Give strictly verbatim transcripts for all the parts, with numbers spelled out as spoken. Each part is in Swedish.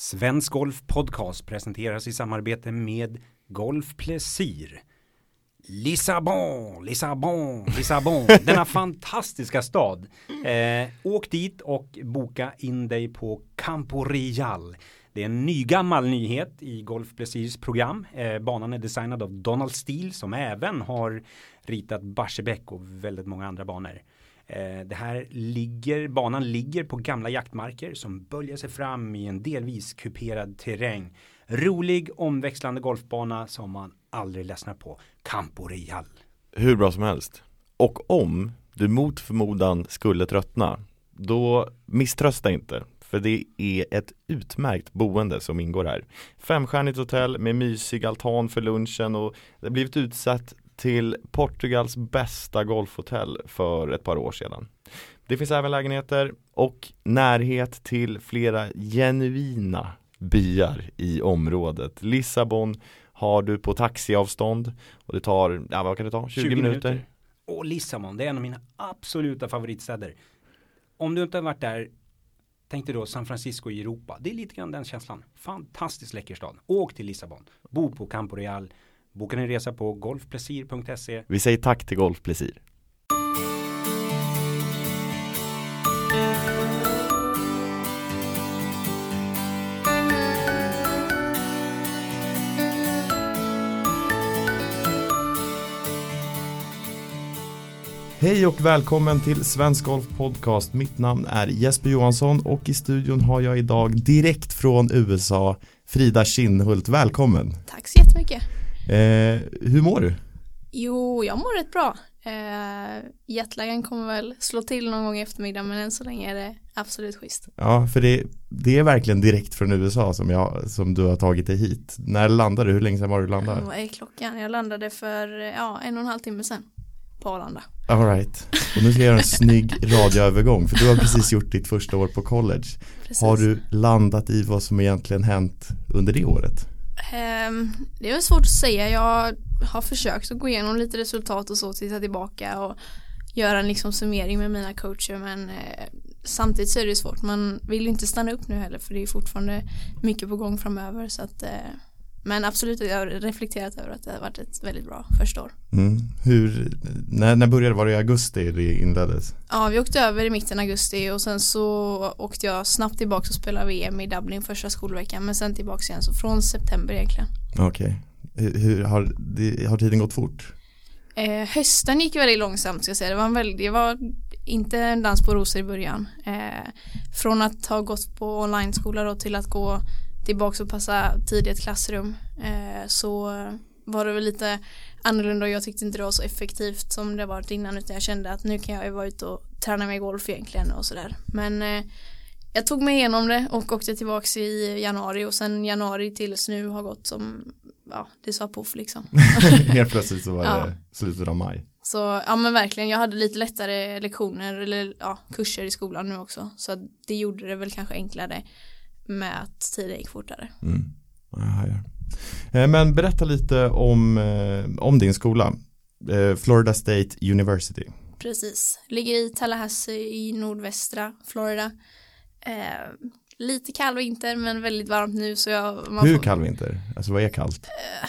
Svensk Golf Podcast presenteras i samarbete med Golf Plaisir. Lissabon, Lissabon, Lissabon. Denna fantastiska stad. Eh, åk dit och boka in dig på Campo Real. Det är en ny gammal nyhet i Golf Plaisirs program. Eh, banan är designad av Donald Steel som även har ritat Barsebäck och väldigt många andra banor. Eh, det här ligger, banan ligger på gamla jaktmarker som böljar sig fram i en delvis kuperad terräng. Rolig, omväxlande golfbana som man aldrig ledsnar på. Campo Real. Hur bra som helst. Och om du mot förmodan skulle tröttna, då misströsta inte. För det är ett utmärkt boende som ingår här. Femstjärnigt hotell med mysig altan för lunchen. Och det har blivit utsatt till Portugals bästa golfhotell för ett par år sedan. Det finns även lägenheter och närhet till flera genuina byar i området. Lissabon har du på taxiavstånd och det tar, ja, vad kan det ta? tjugo minuter. Och Lissabon, det är en av mina absoluta favoritstäder. Om du inte har varit där, tänk dig då San Francisco i Europa. Det är lite grann den känslan. Fantastiskt läcker stad. Åk till Lissabon. Bo på Campo Real. Boka din resa på golfplaisir punkt se. Vi säger tack till Golf Plaisir. Hej och välkommen till Svensk Golf Podcast. Mitt namn är Jesper Johansson och i studion har jag idag direkt från U S A Frida Kinhult. Välkommen. Tack så jättemycket. Eh, hur mår du? Jo, jag mår rätt bra. Eh, jetlagen kommer väl slå till någon gång i eftermiddag, men än så länge är det absolut schysst. Ja, för det, det är verkligen direkt från U S A som, jag, som du har tagit dig hit. När landade du? Hur länge sedan var du landade? Vad är klockan? Jag landade för ja, en och en halv timme sedan. På Arlanda. All right. Och nu ska jag göra en snygg radioövergång, för du har precis gjort ditt första år på college. Precis. Har du landat i vad som egentligen hänt under det året? Um, det är svårt att säga. Jag har försökt att gå igenom lite resultat och så, titta tillbaka och göra en liksom summering med mina coacher, men eh, samtidigt så är det svårt. Man vill ju inte stanna upp nu heller, för det är fortfarande mycket på gång framöver, så att eh, men absolut, jag har reflekterat över att det har varit ett väldigt bra första år. Mm. Hur, när, när började var det i augusti det inleddes? Ja, vi åkte över i mitten av augusti och sen så åkte jag snabbt tillbaka och spelade V M i Dublin första skolveckan, men sen tillbaka igen, så från september egentligen. Okej. Hur, hur, har, det, har tiden gått fort? Eh, hösten gick väldigt långsamt, ska jag säga. Det var, en väldigt, det var inte en dans på rosor i början. Eh, från att ha gått på online-skola då, till att gå tillbaka och passa tid i ett klassrum, eh, så var det väl lite annorlunda och jag tyckte inte det var så effektivt som det varit innan, utan jag kände att nu kan jag ju vara ute och träna med golf egentligen och sådär. Men eh, jag tog mig igenom det och åkte tillbaka i januari, och sen januari tills nu har gått som, ja, det sa puff liksom. Helt plötsligt så var det ja. Slutet av maj. Så ja, men verkligen, jag hade lite lättare lektioner eller ja, kurser i skolan nu också, så det gjorde det väl kanske enklare med att tiden gick fortare. Mm. Aha, ja. Men berätta lite om, om din skola. Florida State University. Precis. Ligger i Tallahassee i nordvästra Florida. Eh, lite kall vinter, men väldigt varmt nu. Så jag, man Hur får... kall vinter? Alltså vad är kallt? Eh,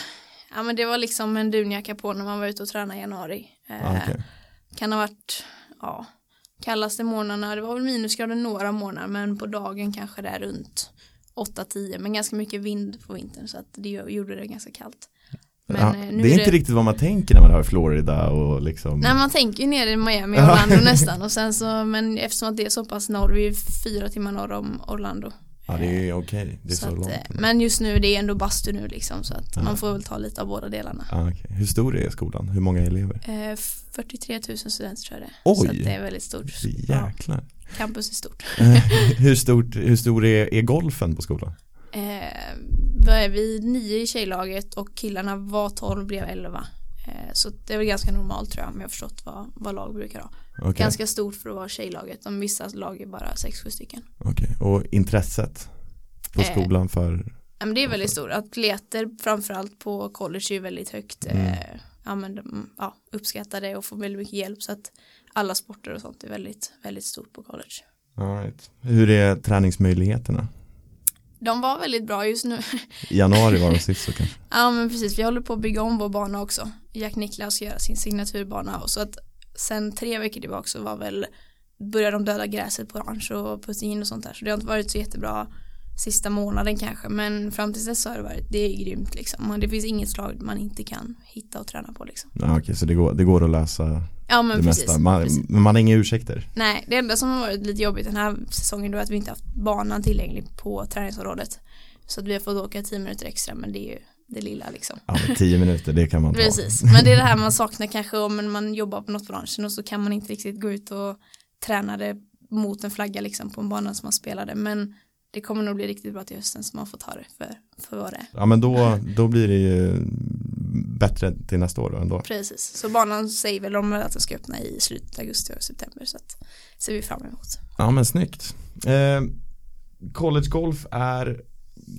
ja, men det var liksom en dunjacka på när man var ute och tränade i januari. Eh, ah, okay. Kan ha varit... ja. Kallaste månaderna, det var väl minusgrader några månader, men på dagen kanske det är runt åtta till tio, men ganska mycket vind på vintern, så att det gjorde det ganska kallt. Men, ja, nu det är inte det... riktigt vad man tänker när man har Florida och liksom... Nej, man tänker ju nere i Miami och Orlando nästan, och sen så, men eftersom att det är så pass norr, vi är fyra timmar norr om Orlando. Ja, det är okej. Okay. Det är så, så att, långt. Men just nu, det är ändå bastu nu liksom, så att ja. Man får väl ta lite av båda delarna. Ja, okay. Hur stor är skolan? Hur många elever? Eh, fyrtiotre tusen studenter tror jag det. Oj! Så att det är väldigt stort. Jäklar. Ja. Campus är stort. hur, stort hur stor är, är golfen på skolan? Eh, då är vi nio i tjejlaget och killarna var tolv, blev elva. Eh, så det är väl ganska normalt tror jag, om jag har förstått vad, vad lag brukar ha. Okay. Ganska stort för att vara tjejlaget. De vissa lag är bara sex sju stycken. Okej, okay. Och intresset på skolan eh, för? Det är väldigt stort. Atleter framförallt på college är väldigt högt. Mm. Eh, ja, men de, ja, uppskattar det och får väldigt mycket hjälp. Så att alla sporter och sånt är väldigt, väldigt stort på college. All right. Hur är träningsmöjligheterna? de var väldigt bra just nu. I januari var de sist så kanske. Ja, men precis. Vi håller på att bygga om vår bana också. Jack Nicklaus ska göra sin signaturbana. Och så att sen tre veckor tillbaka så var väl, började de döda gräset på orange och puttingen och sånt där. Så det har inte varit så jättebra sista månaden kanske. Men fram till dess så har det varit, det är grymt liksom. Och det finns inget slag man inte kan hitta och träna på liksom. Ja, okej, okay, så det går, det går att lösa. Ja, men det precis, mesta. Man, precis. Man har inga ursäkter. Nej, det enda som har varit lite jobbigt den här säsongen då är att vi inte haft banan tillgänglig på träningsområdet. Så att vi har fått åka tio minuter extra, men det är ju det lilla liksom. Ja, tio minuter, det kan man ta. Precis, men det är det här man saknar kanske om man jobbar på något branschen och så kan man inte riktigt gå ut och träna det mot en flagga liksom på en bana som man spelade. Men det kommer nog bli riktigt bra till hösten så man får ta det för, för vad det är. Ja, men då, då blir det ju bättre till nästa år då ändå. Precis, så banan säger väl om att den ska öppna i slutet augusti och september, så att ser vi fram emot. Ja, men snyggt. Eh, collegegolf är,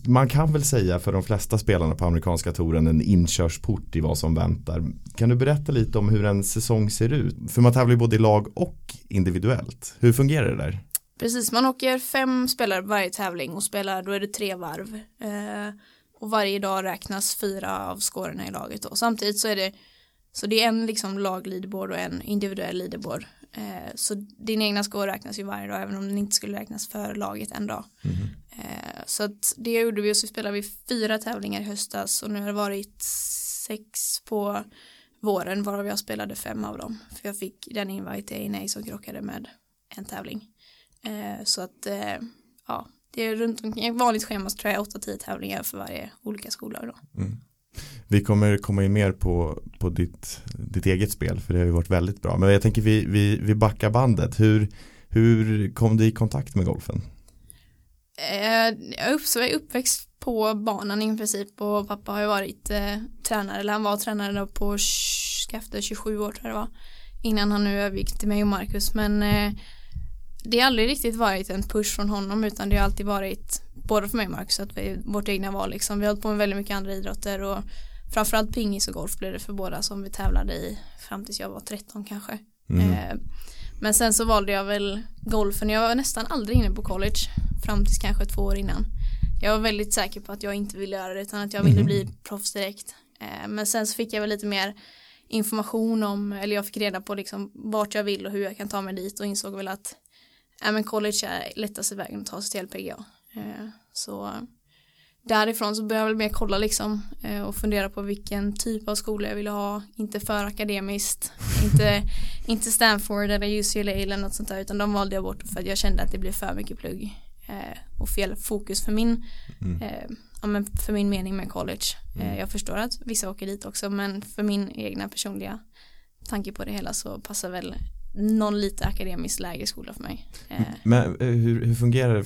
man kan väl säga för de flesta spelarna på amerikanska touren, en inkörsport i vad som väntar. Kan du berätta lite om hur en säsong ser ut? För man tävlar ju både i lag och individuellt. Hur fungerar det där? Precis, man åker fem spelare varje tävling och spelar, då är det tre varv. Eh, och varje dag räknas fyra av scorerna i laget. Och samtidigt så är det, så det är en liksom lag-leaderboard och en individuell leaderboard. Eh, så din egna score räknas ju varje dag, även om den inte skulle räknas för laget en dag. Mm. Eh, så att det gjorde vi, och så spelade vi fyra tävlingar i höstas och nu har det varit sex på våren, varav jag spelade fem av dem. För jag fick den invite i nej som krockade med en tävling. Eh, så att eh, ja, det är runt omkring vanligt schema, så tror jag åtta till tio tävlingar för varje olika skola då. Mm. Vi kommer komma in mer på, på ditt, ditt eget spel, för det har ju varit väldigt bra. Men jag tänker vi, vi, vi backar bandet. Hur, hur kom du i kontakt med golfen? Eh, jag upp, så var jag uppväxt på banan i princip, och pappa har ju varit eh, tränare, eller han var tränare då på efter tjugosju år tror jag det var, innan han nu övergick till mig och Markus. Men eh, det har aldrig riktigt varit en push från honom, utan det har alltid varit både för mig och Markus att vi, vårt egna val liksom. Vi har hållit på med väldigt mycket andra idrotter, och framförallt pingis och golf blev det för båda som vi tävlade i fram tills jag var tretton kanske. Mm. Eh, men sen så valde jag väl golfen. Jag var nästan aldrig inne på college fram tills kanske två år innan. Jag var väldigt säker på att jag inte ville göra det, utan att jag ville mm. bli proffs direkt. Eh, men sen så fick jag väl lite mer information om, eller jag fick reda på liksom vart jag vill och hur jag kan ta mig dit, och insåg väl att ja, men college är lättaste vägen att ta sig till L P G A. Så därifrån så började jag väl mer kolla liksom, och fundera på vilken typ av skola jag ville ha. Inte för akademiskt, inte, inte Stanford eller U C L A eller något sånt där, utan de valde jag bort för att jag kände att det blev för mycket plugg och fel fokus för min, mm. ja, men för min mening med college. Mm. Jag förstår att vissa åker dit också, men för min egna personliga tanke på det hela så passar väl någon lite akademisk lägerskola för mig. Men hur, hur fungerar det?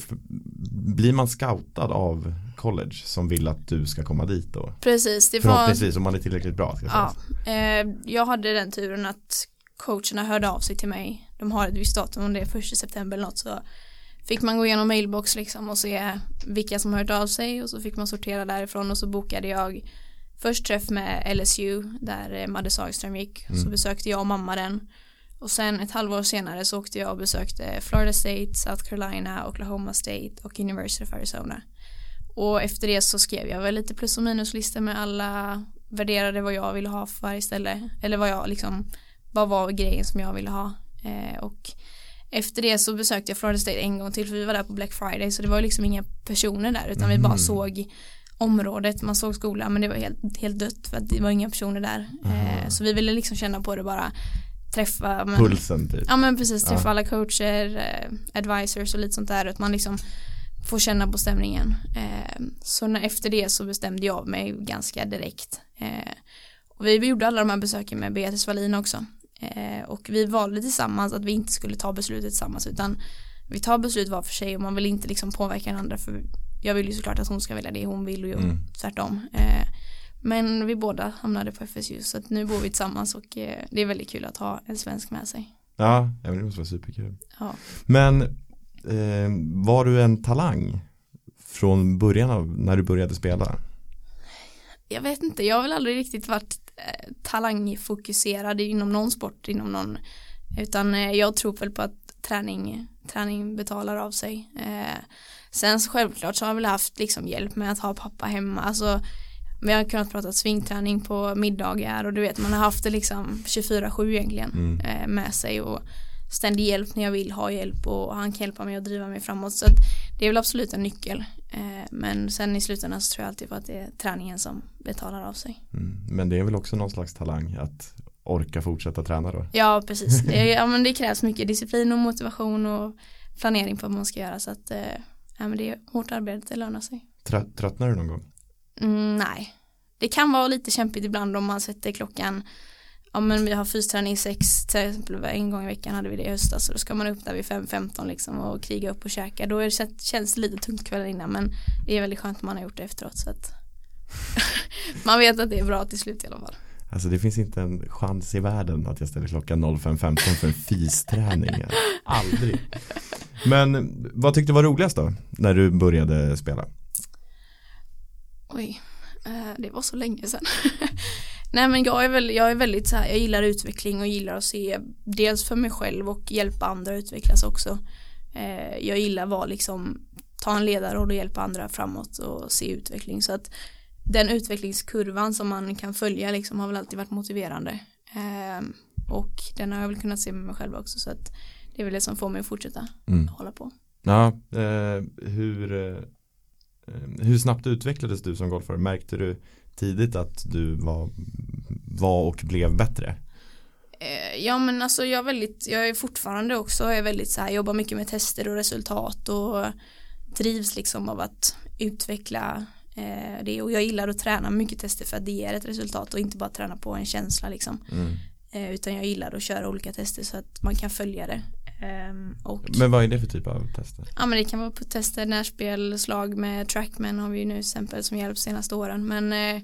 Blir man scoutad av college som vill att du ska komma dit då? Precis. Det Förhoppningsvis var... om man är tillräckligt bra. Ska jag, säga. Ja, jag hade den turen att coacherna hörde av sig till mig. De har ett visst datum, om det är första september eller något, så fick man gå igenom mailbox liksom och se vilka som hört av sig, och så fick man sortera därifrån, och så bokade jag först träff med L S U där Madde Sagström gick. Mm. Så besökte jag och mamma den. Och sen ett halvår senare så åkte jag och besökte Florida State, South Carolina, Oklahoma State och University of Arizona. Och efter det så skrev jag väl lite plus- och minuslistor med alla, värderade vad jag ville ha för varje ställe. Eller vad jag liksom, vad var grejen som jag ville ha. Eh, och efter det så besökte jag Florida State en gång till, för vi var där på Black Friday. Så det var liksom inga personer där, utan mm. vi bara såg området. Man såg skolan, men det var helt, helt dött för att det var inga personer där. Eh, mm. Så vi ville liksom känna på det bara. Träffa, men, pulsen typ. Ja, men precis, träffa ja. alla coacher, eh, advisors och lite sånt där, att man liksom får känna på stämningen. Eh, så när, efter det så bestämde jag mig ganska direkt. Eh, och vi gjorde alla de här besöken med Beatrice Wallina också. Eh, och vi valde tillsammans att vi inte skulle ta beslutet tillsammans, utan vi tar beslut var för sig, och man vill inte liksom påverka den andra, för jag vill ju såklart att hon ska välja det hon vill, och mm. tvärtom. Eh, Men vi båda hamnade på F S U, så att nu bor vi tillsammans, och eh, det är väldigt kul att ha en svensk med sig. Ja, det måste vara superkul. Ja. Men eh, var du en talang från början av när du började spela? Jag vet inte, jag har väl aldrig riktigt varit eh, talangfokuserad inom någon sport, inom någon, utan eh, jag tror väl på att träning träning betalar av sig. Eh, sen så självklart så har jag väl haft liksom hjälp med att ha pappa hemma. Alltså, vi har kunnat prata svingträning på middagar och du vet, man har haft det liksom tjugofyra sju egentligen mm. eh, med sig och ständig hjälp när jag vill ha hjälp, och han kan hjälpa mig och driva mig framåt, så att det är väl absolut en nyckel. Eh, men sen i slutändan så tror jag alltid på att det är träningen som betalar av sig. Mm. Men det är väl också någon slags talang att orka fortsätta träna då? Ja, precis. Det, ja, men det krävs mycket disciplin och motivation och planering på vad man ska göra, så att eh, ja, men det är hårt arbete, det lönar sig. Trött, tröttnar du någon gång? Mm, nej. Det kan vara lite kämpigt ibland om man sätter klockan. Ja, men vi har fysträning sex, till exempel en gång i veckan hade vi det i höstas, så då ska man upp där vid fem femton liksom och kriga upp och käka. Då är det, känns det lite tungt kvällen innan, men det är väldigt skönt att man har gjort det efteråt, så att man vet att det är bra till slut i alla fall. Alltså det finns inte en chans i världen att jag ställer klockan fem femton för en fysträning. Aldrig. Men vad tyckte du var roligast då när du började spela? Oj, det var så länge sedan. Nej, men jag är väl, jag är väldigt så här, jag gillar utveckling och gillar att se dels för mig själv och hjälpa andra att utvecklas också. Jag gillar vad liksom ta en ledarroll och hjälpa andra framåt och se utveckling, så att den utvecklingskurvan som man kan följa liksom har väl alltid varit motiverande. Och den har jag väl kunnat se med mig själv också, så att det är väl det som får mig att fortsätta mm. hålla på. Ja, eh, hur Hur snabbt utvecklades du som golfare? Märkte du tidigt att du var, var och blev bättre? Ja, men alltså jag är, väldigt, jag är fortfarande också jag är väldigt så här, jobbar mycket med tester och resultat och trivs liksom av att utveckla eh, det. Och jag gillar att träna mycket tester för att det ger ett resultat och inte bara träna på en känsla liksom. Mm. Eh, utan jag gillar att köra olika tester så att man kan följa det. Och, men vad är det för typ av tester? Ja, men det kan vara på tester, närspel, slag med Trackman har vi ju nu exempel som hjälpt senaste åren, men eh,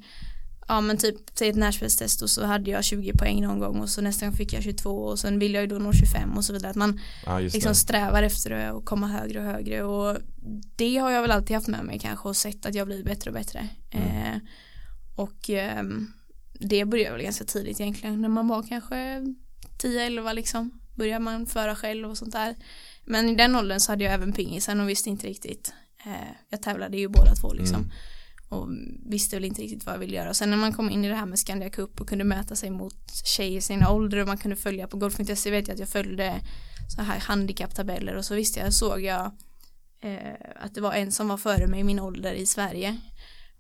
ja men typ till ett närspelstest och så hade jag tjugo poäng någon gång och så nästa gång fick jag tjugotvå och sen ville jag ju då nå tjugofem och så vidare, att man ah, liksom strävar efter det och komma högre och högre, och det har jag väl alltid haft med mig kanske och sett att jag blir bättre och bättre mm. eh, och eh, det började väl ganska tidigt egentligen när man var kanske tio elva liksom. Börjar man föra själv och sånt där. Men i den åldern så hade jag även pingisen och visste inte riktigt. Eh, jag tävlade ju båda två liksom. Mm. Och visste väl inte riktigt vad jag ville göra. Sen när man kom in i det här med Scandia Cup och kunde mäta sig mot tjejer i sina ålder och man kunde följa på golf punkt se, vet jag att jag följde så här handikapptabeller. Och så visste jag, såg jag eh, att det var en som var före mig i min ålder i Sverige.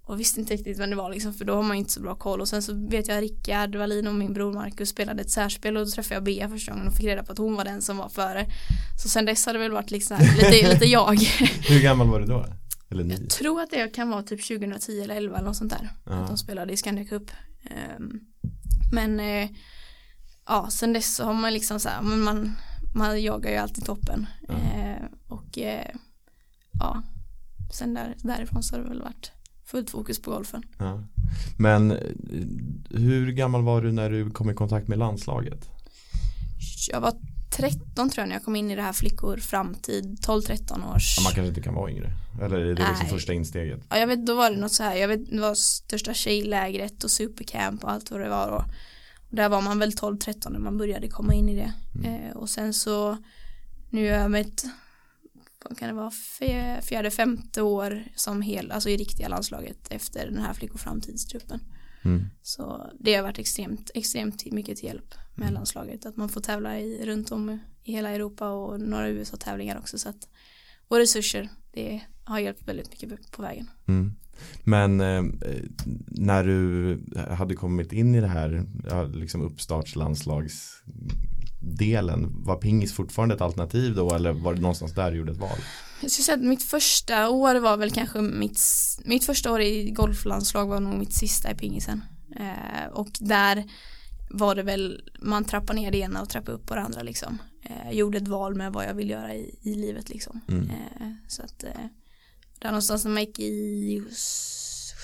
Och visste inte riktigt vem det var liksom, för då har man inte så bra koll. Och sen så vet jag att Rickard Wallin och min bror Markus spelade ett särspel och då träffade jag Bea första gången och fick reda på att hon var den som var före. Så sen dess hade det väl varit liksom lite, lite jag. Hur gammal var du då? Eller ni? Jag tror att det kan vara typ tjugohundratio eller elva eller något sånt där. Uh-huh. Att de spelade i Scandia Cup. Um, men uh, ja, sen dess så har man liksom så här, man, man, man jagar ju alltid toppen. Uh-huh. Uh, och uh, ja, sen där, därifrån så har det väl varit fullt fokus på golfen. Ja. Men hur gammal var du när du kom i kontakt med landslaget? Jag var tretton tror jag när jag kom in i det här flickor framtid, tolv tretton års. Ja, man kanske inte kan vara yngre. Eller är det liksom första insteget? Ja, jag vet, då var det något så här. Jag vet, det var största tjejlägret och supercamp och allt vad det var. Och där var man väl tolv tretton när man började komma in i det. Mm. Eh, och sen så, nu är jag med ett, kan det vara fjärde, femte år som hel, alltså i riktiga landslaget efter den här flick- och framtidstruppen. Mm. Så det har varit extremt, extremt mycket till hjälp med mm. landslaget. Att man får tävla i, runt om i hela Europa och några U S A-tävlingar också. Så att våra resurser, det har hjälpt väldigt mycket på vägen. Mm. Men eh, när du hade kommit in i det här liksom uppstartslandslags delen, var pingis fortfarande ett alternativ då, eller var det någonstans där du gjorde ett val? Jag skulle säga att mitt första år var väl kanske mitt, mitt första år i golflandslag var nog mitt sista i pingisen. Eh, och där var det väl, man trappar ner det ena och trappar upp på det andra liksom. Eh, gjorde ett val med vad jag vill göra i, i livet liksom. Mm. Eh, så att eh, där någonstans när man gick i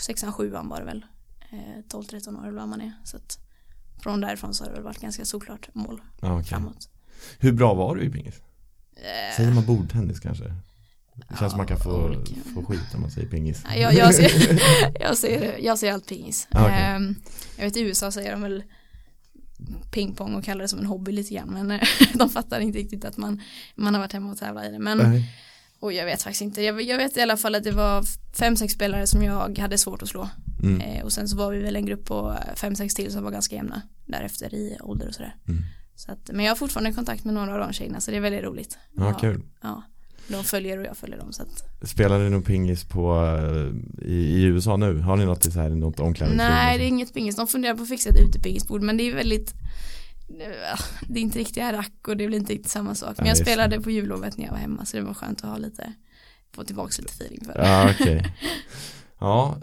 sexan, sjuan var det väl eh, tolv tretton år eller vad man är, så att från därifrån så har det väl varit ganska såklart mål okay. framåt. Hur bra var du i pingis? Uh, säger man bordtennis kanske? Det känns ja, som man kan få, få skit om man säger pingis. Ja, jag, jag, ser, jag, ser, jag ser allt pingis. Okay. Um, jag vet i U S A säger de väl pingpong och kallar det som en hobby lite grann, men de fattar inte riktigt att man, man har varit hemma och tävlat i det. Men nej. Och jag vet faktiskt inte. Jag, jag vet i alla fall att det var fem, sex spelare som jag hade svårt att slå. Mm. Eh, och sen så var vi väl en grupp på fem, sex till som var ganska jämna därefter i ålder och sådär. Mm. Så att, men jag har fortfarande kontakt med några av de tjejerna, så det är väldigt roligt. Ja, ja, kul. Ja, de följer och jag följer dem. Så att... Spelar ni någon pingis på, i, i U S A nu? Har ni något, så här, något omklädning? Nej, det är inget pingis. De funderar på att fixa ett utepingisbord, men det är väldigt... Det är inte riktiga rack och det blir inte riktigt samma sak. Men jag spelade på jullovet när jag var hemma, så det var skönt att ha lite, få tillbaka lite feeling för det. Ja, okay. Ja,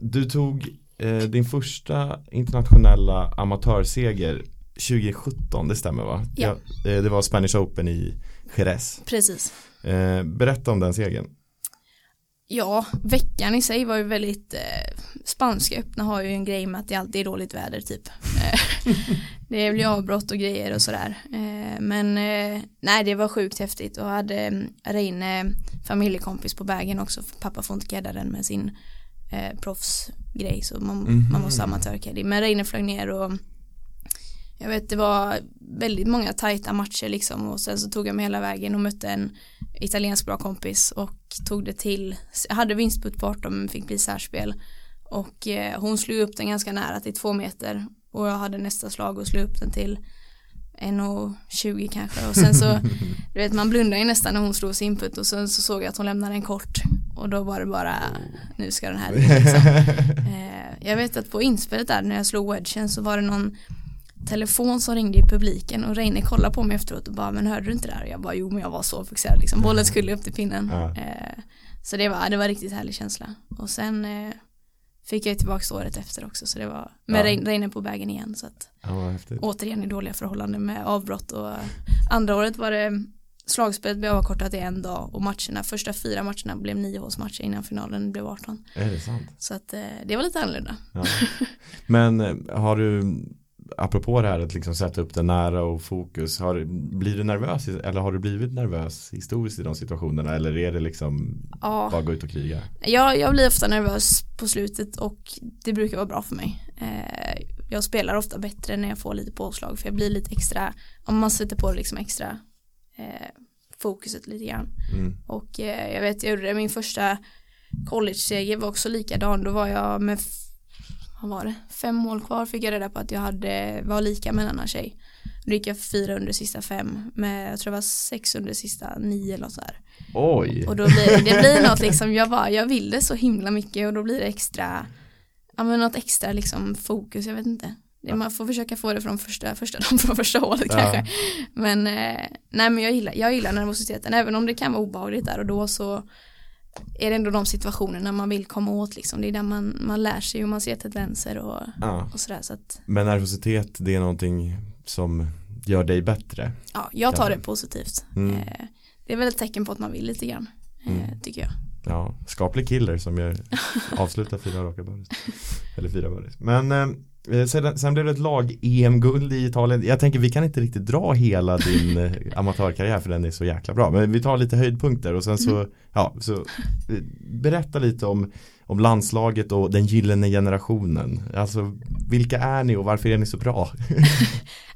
du tog eh, din första internationella amatörseger tjugo sjutton, det stämmer va? Ja. Ja, eh, det var Spanish Open i Jerez. Precis. Eh, berätta om den segern. Ja, veckan i sig var ju väldigt... Eh, spanska öppna har ju en grej med att det alltid är dåligt väder typ. Det blir avbrott och grejer och sådär. Eh, men eh, nej, det var sjukt häftigt. Och hade Reine, familjekompis på bägen också. Pappa får inte kedda den med sin eh, proffsgrej, så man, mm-hmm. man måste amatörkedda. Men Reine flög ner och jag vet, det var väldigt många tajta matcher liksom. Och sen så tog jag mig hela vägen och mötte en italiensk bra kompis och tog det till. Jag hade vinstputt på arton men fick bli särspel. Och eh, hon slog upp den ganska nära till två meter. Och jag hade nästa slag och slog upp den till en komma tjugo kanske. Och sen så, du vet, man blundade ju nästan när hon slog sin input. Och sen så såg jag att hon lämnade en kort. Och då var det bara, nu ska den här liksom. eh, Jag vet att på inspelet där, när jag slog wedgen, så var det någon telefon som ringde i publiken. Och Reine kollade på mig efteråt och bara, men hörde du inte det här? Och jag bara, jo men jag var så fixerad liksom. Bollen skulle upp till pinnen. eh, Så det var, det var en riktigt härlig känsla. Och sen... Eh, fick jag tillbaka året efter också, så det var med ja. Regn på vägen igen, så att ja, återigen i dåliga förhållanden med avbrott. Och andra året var det slagspelet blev avkortat i en dag och matcherna, första fyra matcherna blev nio hålsmatcher innan finalen blev arton. Är det sant? Så att det var lite annorlunda. Ja. Men har du, apropå det här att liksom sätta upp det nära och fokus, har, blir du nervös eller har du blivit nervös historiskt i de situationerna, eller är det liksom ja. bara gå ut och kriga? Jag, jag blir ofta nervös på slutet och det brukar vara bra för mig. Eh, jag spelar ofta bättre när jag får lite påslag, för jag blir lite extra, om man sätter på liksom extra eh, fokuset lite grann. Mm. Och eh, jag vet, jag gjorde det, min första college-seger var också likadan, då var jag med f- Vad var det? Fem mål kvar fick jag reda på att jag hade, var lika med en annan tjej. Då gick jag fyra under sista fem. Med, jag tror det var sex under sista nio eller så här. Oj! Och då blir det, det blir något liksom, jag bara, jag ville så himla mycket och då blir det extra, ja men något extra liksom fokus, jag vet inte. Det, man får försöka få det från första, första, från första hålet ja. kanske. Men, nej men jag gillar, jag gillar nervositeten, även om det kan vara obehagligt där och då, så är det ändå de situationerna man vill komma åt liksom. Det är där man, man lär sig och man ser tendenser och, ja. och sådär, så att... Men nervositet, det är någonting som gör dig bättre? Ja, jag tar det positivt. Mm. eh, Det är väl ett tecken på att man vill lite grann, eh, mm. tycker jag. Ja, skaplig killer som gör avslutar fyra raka bördes. Eller fyra bördes. Men eh, sen, sen blev det ett lag-E M-guld i Italien. Jag tänker, vi kan inte riktigt dra hela din eh, amatörkarriär, för den är så jäkla bra. Men vi tar lite höjdpunkter och sen så, mm. ja, så eh, berätta lite om, om landslaget och den gyllene generationen. Alltså, vilka är ni och varför är ni så bra?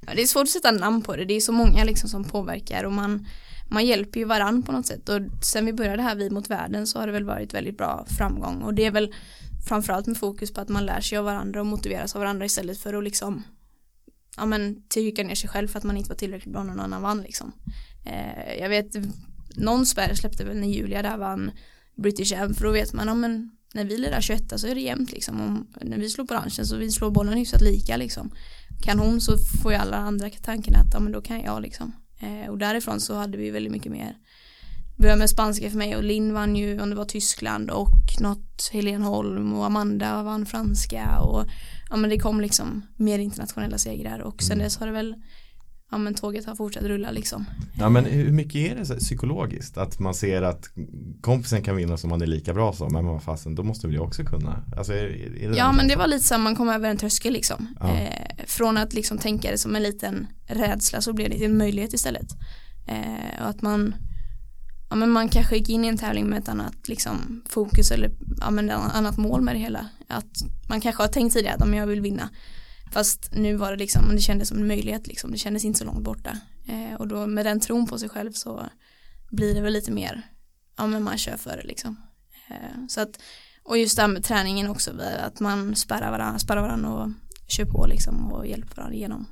Ja, det är svårt att sätta namn på det. Det är så många liksom som påverkar och man... Man hjälper ju varann på något sätt, och sen vi började här Vi mot världen så har det väl varit väldigt bra framgång, och det är väl framförallt med fokus på att man lär sig av varandra och motiveras av varandra istället för att liksom ja men trycka ner sig själv för att man inte var tillräckligt bra när någon annan vann liksom. Eh, jag vet, någon spärr släppte väl när Julia där vann British Am, för då vet man, ja men när vi lirar tjugoett så är det jämnt liksom, och när vi slår på ranchen så vi slår bollen hyfsat lika liksom. Kan hon så får ju alla andra tanken att ja men då kan jag liksom. Och därifrån så hade vi väldigt mycket mer. Började med spanska för mig, och Lin vann ju, om det var Tyskland, och något Helen Holm och Amanda vann franska, och ja men det kom liksom mer internationella segrar, och sen dess har det väl ja men tåget har fortsatt rulla liksom. Ja men hur mycket är det så psykologiskt att man ser att kompisen kan vinna som man är lika bra som, men man fasen, då måste väl jag också kunna. Alltså, är, är det ja men det var lite så man kom över en tröskel liksom. Ja. Eh, från att liksom tänka det som en liten rädsla så blev det en möjlighet istället. Eh, och att man ja men man kanske gick in i en tävling med ett annat liksom fokus eller ja men ett annat mål med det hela. Att man kanske har tänkt tidigare att om jag vill vinna Fast nu var det liksom, det kändes som en möjlighet liksom. Det kändes inte så långt borta. Eh, och då med den tron på sig själv så blir det väl lite mer, ja men man kör för det liksom. Eh, så att, och just det här med träningen också, att man spärrar varandra, spärrar varandra och kör på liksom och hjälper varandra igenom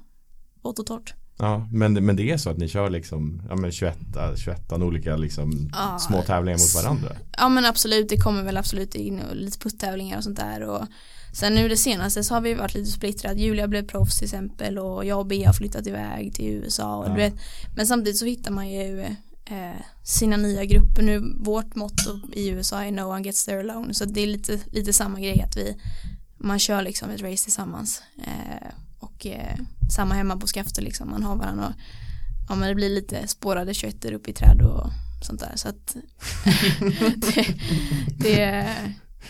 åt och torrt. Ja, men, men det är så att ni kör liksom, ja, men tjugoett, tjugoett olika liksom, ja, små tävlingar mot varandra. Ja men absolut, det kommer väl absolut in och lite putt-tävlingar och sånt där. Och sen nu det senaste så har vi varit lite splittrad. Julia blev proffs till exempel och jag och Bea har flyttat iväg till U S A. Och ja. Du vet, men samtidigt så hittar man ju eh, sina nya grupper nu. Vårt motto i U S A är no one gets there alone. Så det är lite, lite samma grej att vi, man kör liksom ett race tillsammans. Eh, och eh, samma hemma på Skrafta liksom, man har varandra och, ja men det blir lite spårade kötter upp i träd och sånt där så att det, det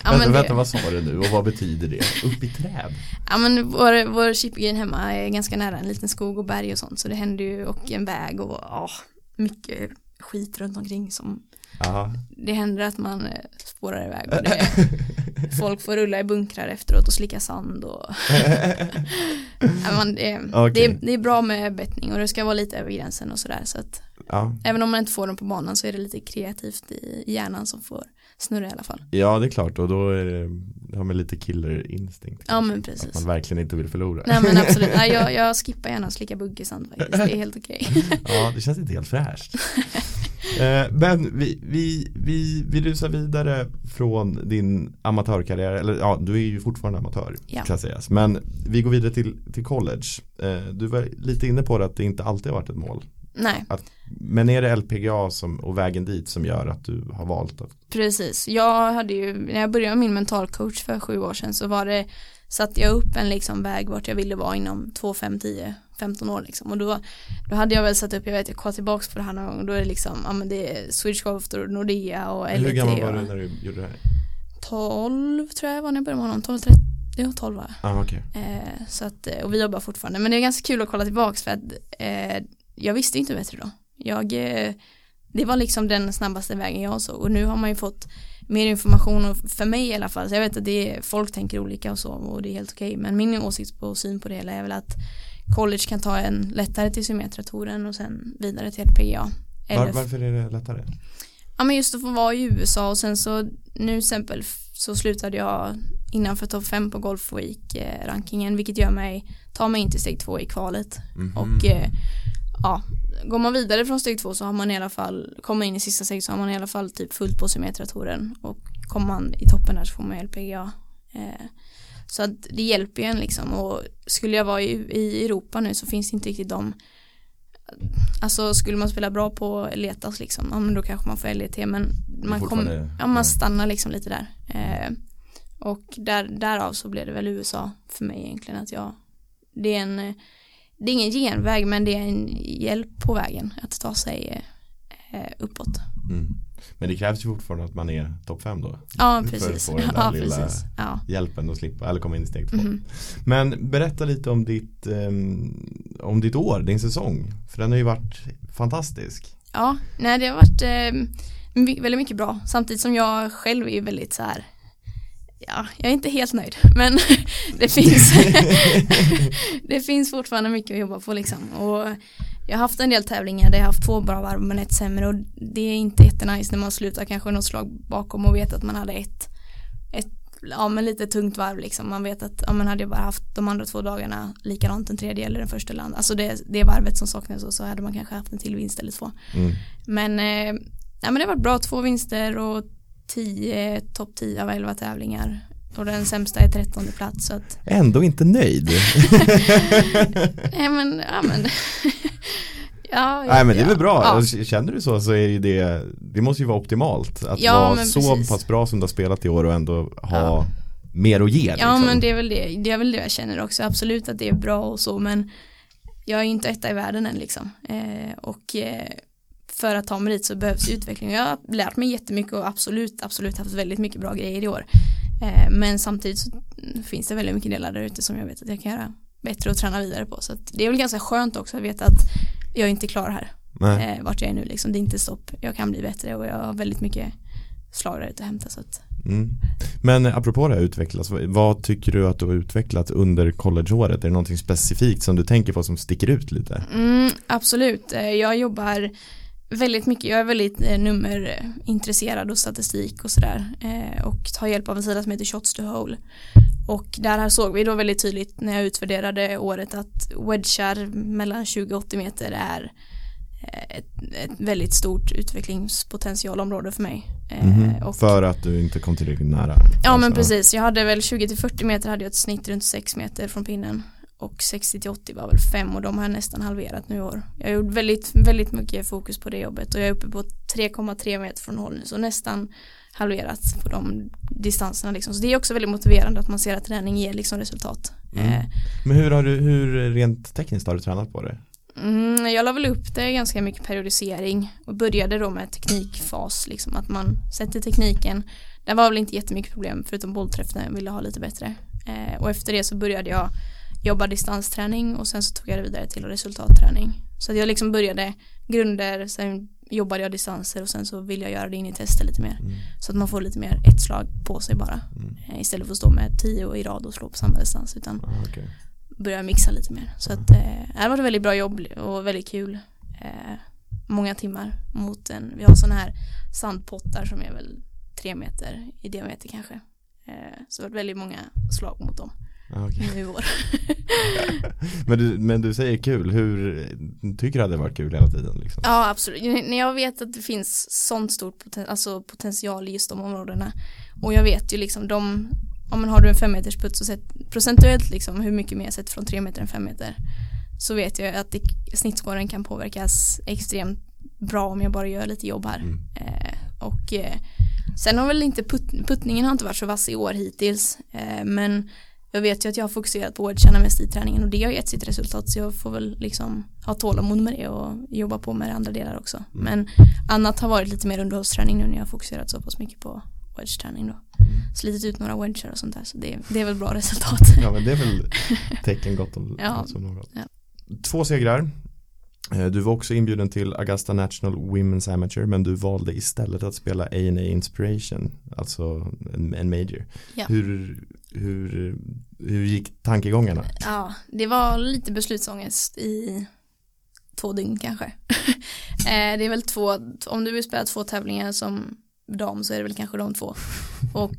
ja, vänta, vänta det, vad sa du nu och vad betyder det? Upp i träd? Ja men vår, vår chipgreen hemma är ganska nära en liten skog och berg och sånt så det händer ju och en väg och åh, mycket skit runt omkring som aha. Det händer att man spårar iväg och det, folk får rulla i bunkrar efteråt och slicka sand och man, det, okay. det, är, det är bra med bettning och det ska vara lite över gränsen och sådär så att ja. Även om man inte får dem på banan så är det lite kreativt i hjärnan som får snurra i alla fall. Ja det är klart och då är det, det har med lite killerinstinkt ja, men precis. Att man verkligen inte vill förlora. Nej men absolut, nej, jag, jag skippar gärna att slicka buggesand faktiskt, det är helt okej okay. Ja det känns inte helt fräscht. Men vi, vi, vi, vi rusar vidare från din amatörkarriär. Eller ja, du är ju fortfarande amatör ja. Kan sägas. Men vi går vidare till, till college. Du var lite inne på det att det inte alltid har varit ett mål. Nej. Att, men är det L P G A som, och vägen dit som gör att du har valt att... Precis, jag hade ju, när jag började med min mentalcoach för sju år sedan så var det, satte jag upp en liksom väg vart jag ville vara inom två, fem, tio, femton år liksom. Och då, då hade jag väl satt upp, jag vet jag kollar tillbaks på det här någon gång och då är det liksom, ja men det är Swedish Golf och Nordea och L T. Hur gammal var du när du gjorde det här? tolv tror jag var när jag började med honom, tolv, tretton. Det var tolv va? Ah, okay. eh, så att, och vi jobbar fortfarande, men det är ganska kul att kolla tillbaks för att eh, jag visste inte bättre då. Jag, det var liksom den snabbaste vägen jag såg. Och nu har man ju fått mer information. För mig i alla fall. Så jag vet att det är, folk tänker olika och så. Och det är helt okej. Men min åsikt och syn på det hela är väl att college kan ta en lättare till symmetratoren. Och sen vidare till L P G A. Var, varför är det lättare? Ja men just att få vara i U S A. Och sen så nu till exempel så slutade jag innanför topp fem på Golf Week-rankingen. Vilket gör mig, tar mig in till steg två i kvalet. Mm-hmm. Och... ja, går man vidare från steg två så har man i alla fall, kommer in i sista steg så har man i alla fall typ fullt på symmetratoren och kommer man i toppen där så får man L P G A. Eh, så att det hjälper ju en liksom och skulle jag vara i, i Europa nu så finns det inte riktigt de, alltså skulle man spela bra på Letas liksom, ja men då kanske man får L E T men man kommer, ja man stannar liksom lite där. Eh, och där, därav så blev det väl U S A för mig egentligen att jag, det är en det är ingen genväg, men det är en hjälp på vägen att ta sig eh, uppåt. Mm. Men det krävs ju fortfarande att man är topp fem då. Ja, precis. För att få den där ja, lilla precis. Ja. Hjälpen att slippa, eller komma in i steg två. Mm. Men berätta lite om ditt, um, om ditt år, din säsong. För den har ju varit fantastisk. Ja, nej, det har varit eh, väldigt mycket bra. Samtidigt som jag själv är väldigt så här... Ja, jag är inte helt nöjd, men det finns det finns fortfarande mycket att jobba på liksom. Och jag har haft en del tävlingar där jag har haft två bra varv men ett sämre och det är inte jättenice när man slutar kanske något slag bakom och vet att man hade ett, ett ja men lite tungt varv liksom. Man vet att ja men hade jag bara haft de andra två dagarna likadant den tredje eller den första land. Alltså det, det varvet som saknades och så hade man kanske haft en till vinst eller två. Mm. Men, eh, ja, men det har varit bra, två vinster och tio, topp tio av elva tävlingar och den sämsta är trettonde plats så att... Ändå inte nöjd. Nej men ja men ja, nej men det är väl bra ja. Känner du så så är det det måste ju vara optimalt att ja, vara så pass bra som du har spelat i år och ändå ha ja. Mer att ge liksom. Ja men det är väl det det är väl det jag känner också absolut att det är bra och så men jag är ju inte etta i världen än liksom eh, och eh, för att ta mig dit så behövs utveckling. Jag har lärt mig jättemycket och absolut, absolut haft väldigt mycket bra grejer i år. Eh, men samtidigt så finns det väldigt mycket delar där ute som jag vet att jag kan göra bättre och träna vidare på. Så att det är väl ganska skönt också att veta att jag är inte klar här. Eh, vart jag är nu liksom. Det är inte stopp. Jag kan bli bättre och jag har väldigt mycket slag där ute att hämta. Så att Mm. Men apropå det här utvecklas, vad tycker du att du har utvecklat under collegeåret? Är det någonting specifikt som du tänker på som sticker ut lite? Mm, absolut, jag jobbar väldigt mycket, jag är väldigt eh, nummerintresserad och statistik och sådär, eh, och tar hjälp av en sida som heter Shots to Hole, och där här såg vi då väldigt tydligt när jag utvärderade året att wedgar mellan tjugo och åttio meter är Ett, ett väldigt stort utvecklingspotentialområde för mig. Mm-hmm. och, för att du inte kom tillräckligt nära. Ja, alltså. Men precis. Jag hade väl tjugo till fyrtio meter hade jag ett snitt runt sex meter från pinnen, och sextio till åttio var väl fem, och de har jag nästan halverat nu i år. Jag har gjort väldigt, väldigt mycket fokus på det jobbet, och jag är uppe på tre komma tre meter från håll, så nästan halverat på de distanserna liksom. Så det är också väldigt motiverande att man ser att träning ger liksom resultat. Mm. Eh. Men hur har du, hur rent tekniskt har du tränat på det? Mm, jag la väl upp det ganska mycket periodisering och började då med teknikfas liksom, att man sätter tekniken. Det var väl inte jättemycket problem förutom bollträffen, jag ville ha lite bättre, eh, och efter det så började jag jobba distansträning, och sen så tog jag det vidare till resultatträning. Så att jag liksom började grunder, sen jobbade jag distanser, och sen så vill jag göra det in i tester lite mer. Mm. Så att man får lite mer ett slag på sig bara. Mm. eh, Istället för att stå med tio i rad och slå på samma distans, utan ah, okay. börja mixa lite mer. Så att, eh, det har varit ett väldigt bra jobb och väldigt kul. Eh, många timmar mot en. Vi har sådana här sandpottar som är väl tre meter i diameter kanske. Eh, så det har varit väldigt många slag mot dem. Okay. Nu i år. men, du, men du säger kul. Hur tycker du att det varit kul hela tiden? Liksom? Ja, absolut. När jag vet att det finns sånt stor poten- alltså potential i just de områdena. Och jag vet ju liksom de... Om man har du en femmeters putt så sett, procentuellt liksom, hur mycket mer jag sett från tre meter än fem meter, så vet jag att det, snittskåren kan påverkas extremt bra om jag bara gör lite jobb här. Mm. Eh, och eh, sen har väl inte put, puttningen har inte varit så vass i år hittills, eh, men jag vet ju att jag har fokuserat på att känna mest i träningen, och det har gett sitt resultat, så jag får väl liksom ha tålamod med det och jobba på med andra delar också. Mm. Men annat har varit lite mer underhållsträning nu när jag har fokuserat så pass mycket på wedge-träning då. Slitit ut några wedger och sånt där, så det, det är väl bra resultat. Ja, men det är väl tecken gott om ja, något. Ja. Två segrar. Du var också inbjuden till Augusta National Women's Amateur, men du valde istället att spela A and A Inspiration, alltså en, en major. Ja. Hur, hur, hur gick tankegångarna? Ja, det var lite beslutsångest i två dygn kanske. Det är väl två, om du vill spela två tävlingar som dam så är det väl kanske de två, och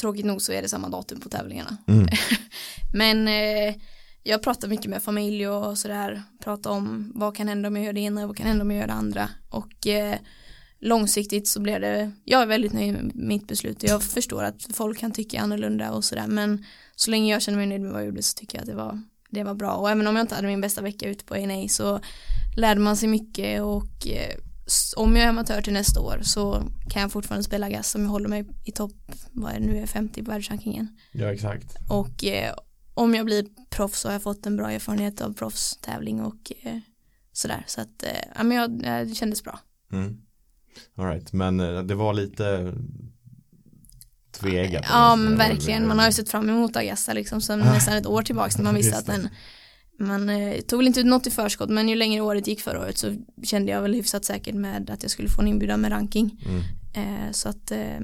tråkigt nog så är det samma datum på tävlingarna. Mm. Men eh, jag pratar mycket med familj och sådär, pratar om vad kan hända om jag gör det ena och vad kan hända om jag gör det andra, och eh, långsiktigt så blev det, jag är väldigt nöjd med mitt beslut, och jag förstår att folk kan tycka annorlunda och sådär, men så länge jag känner mig nöjd med vad jag gjorde så tycker jag att det var, det var bra. Och även om jag inte hade min bästa vecka ute på A and A så lärde man sig mycket, och eh, om jag är amatör till nästa år så kan jag fortfarande spela gas om jag håller mig i topp, vad är det nu, är femtio på världsrankingen. Ja, exakt. Och eh, om jag blir proffs så har jag fått en bra erfarenhet av proffstävling och eh, sådär. Så att, eh, ja, men jag, det kändes bra. Mm. All right, men det var lite tvegat. Ja, men verkligen. Man har ju sett fram emot Augusta liksom, som nästan ett år tillbaka när man visste att den... Man eh, tog väl inte ut något i förskott, men ju längre året gick förra året så kände jag väl hyfsat säkert med att jag skulle få en inbjudan med ranking. Mm. Eh, så att eh,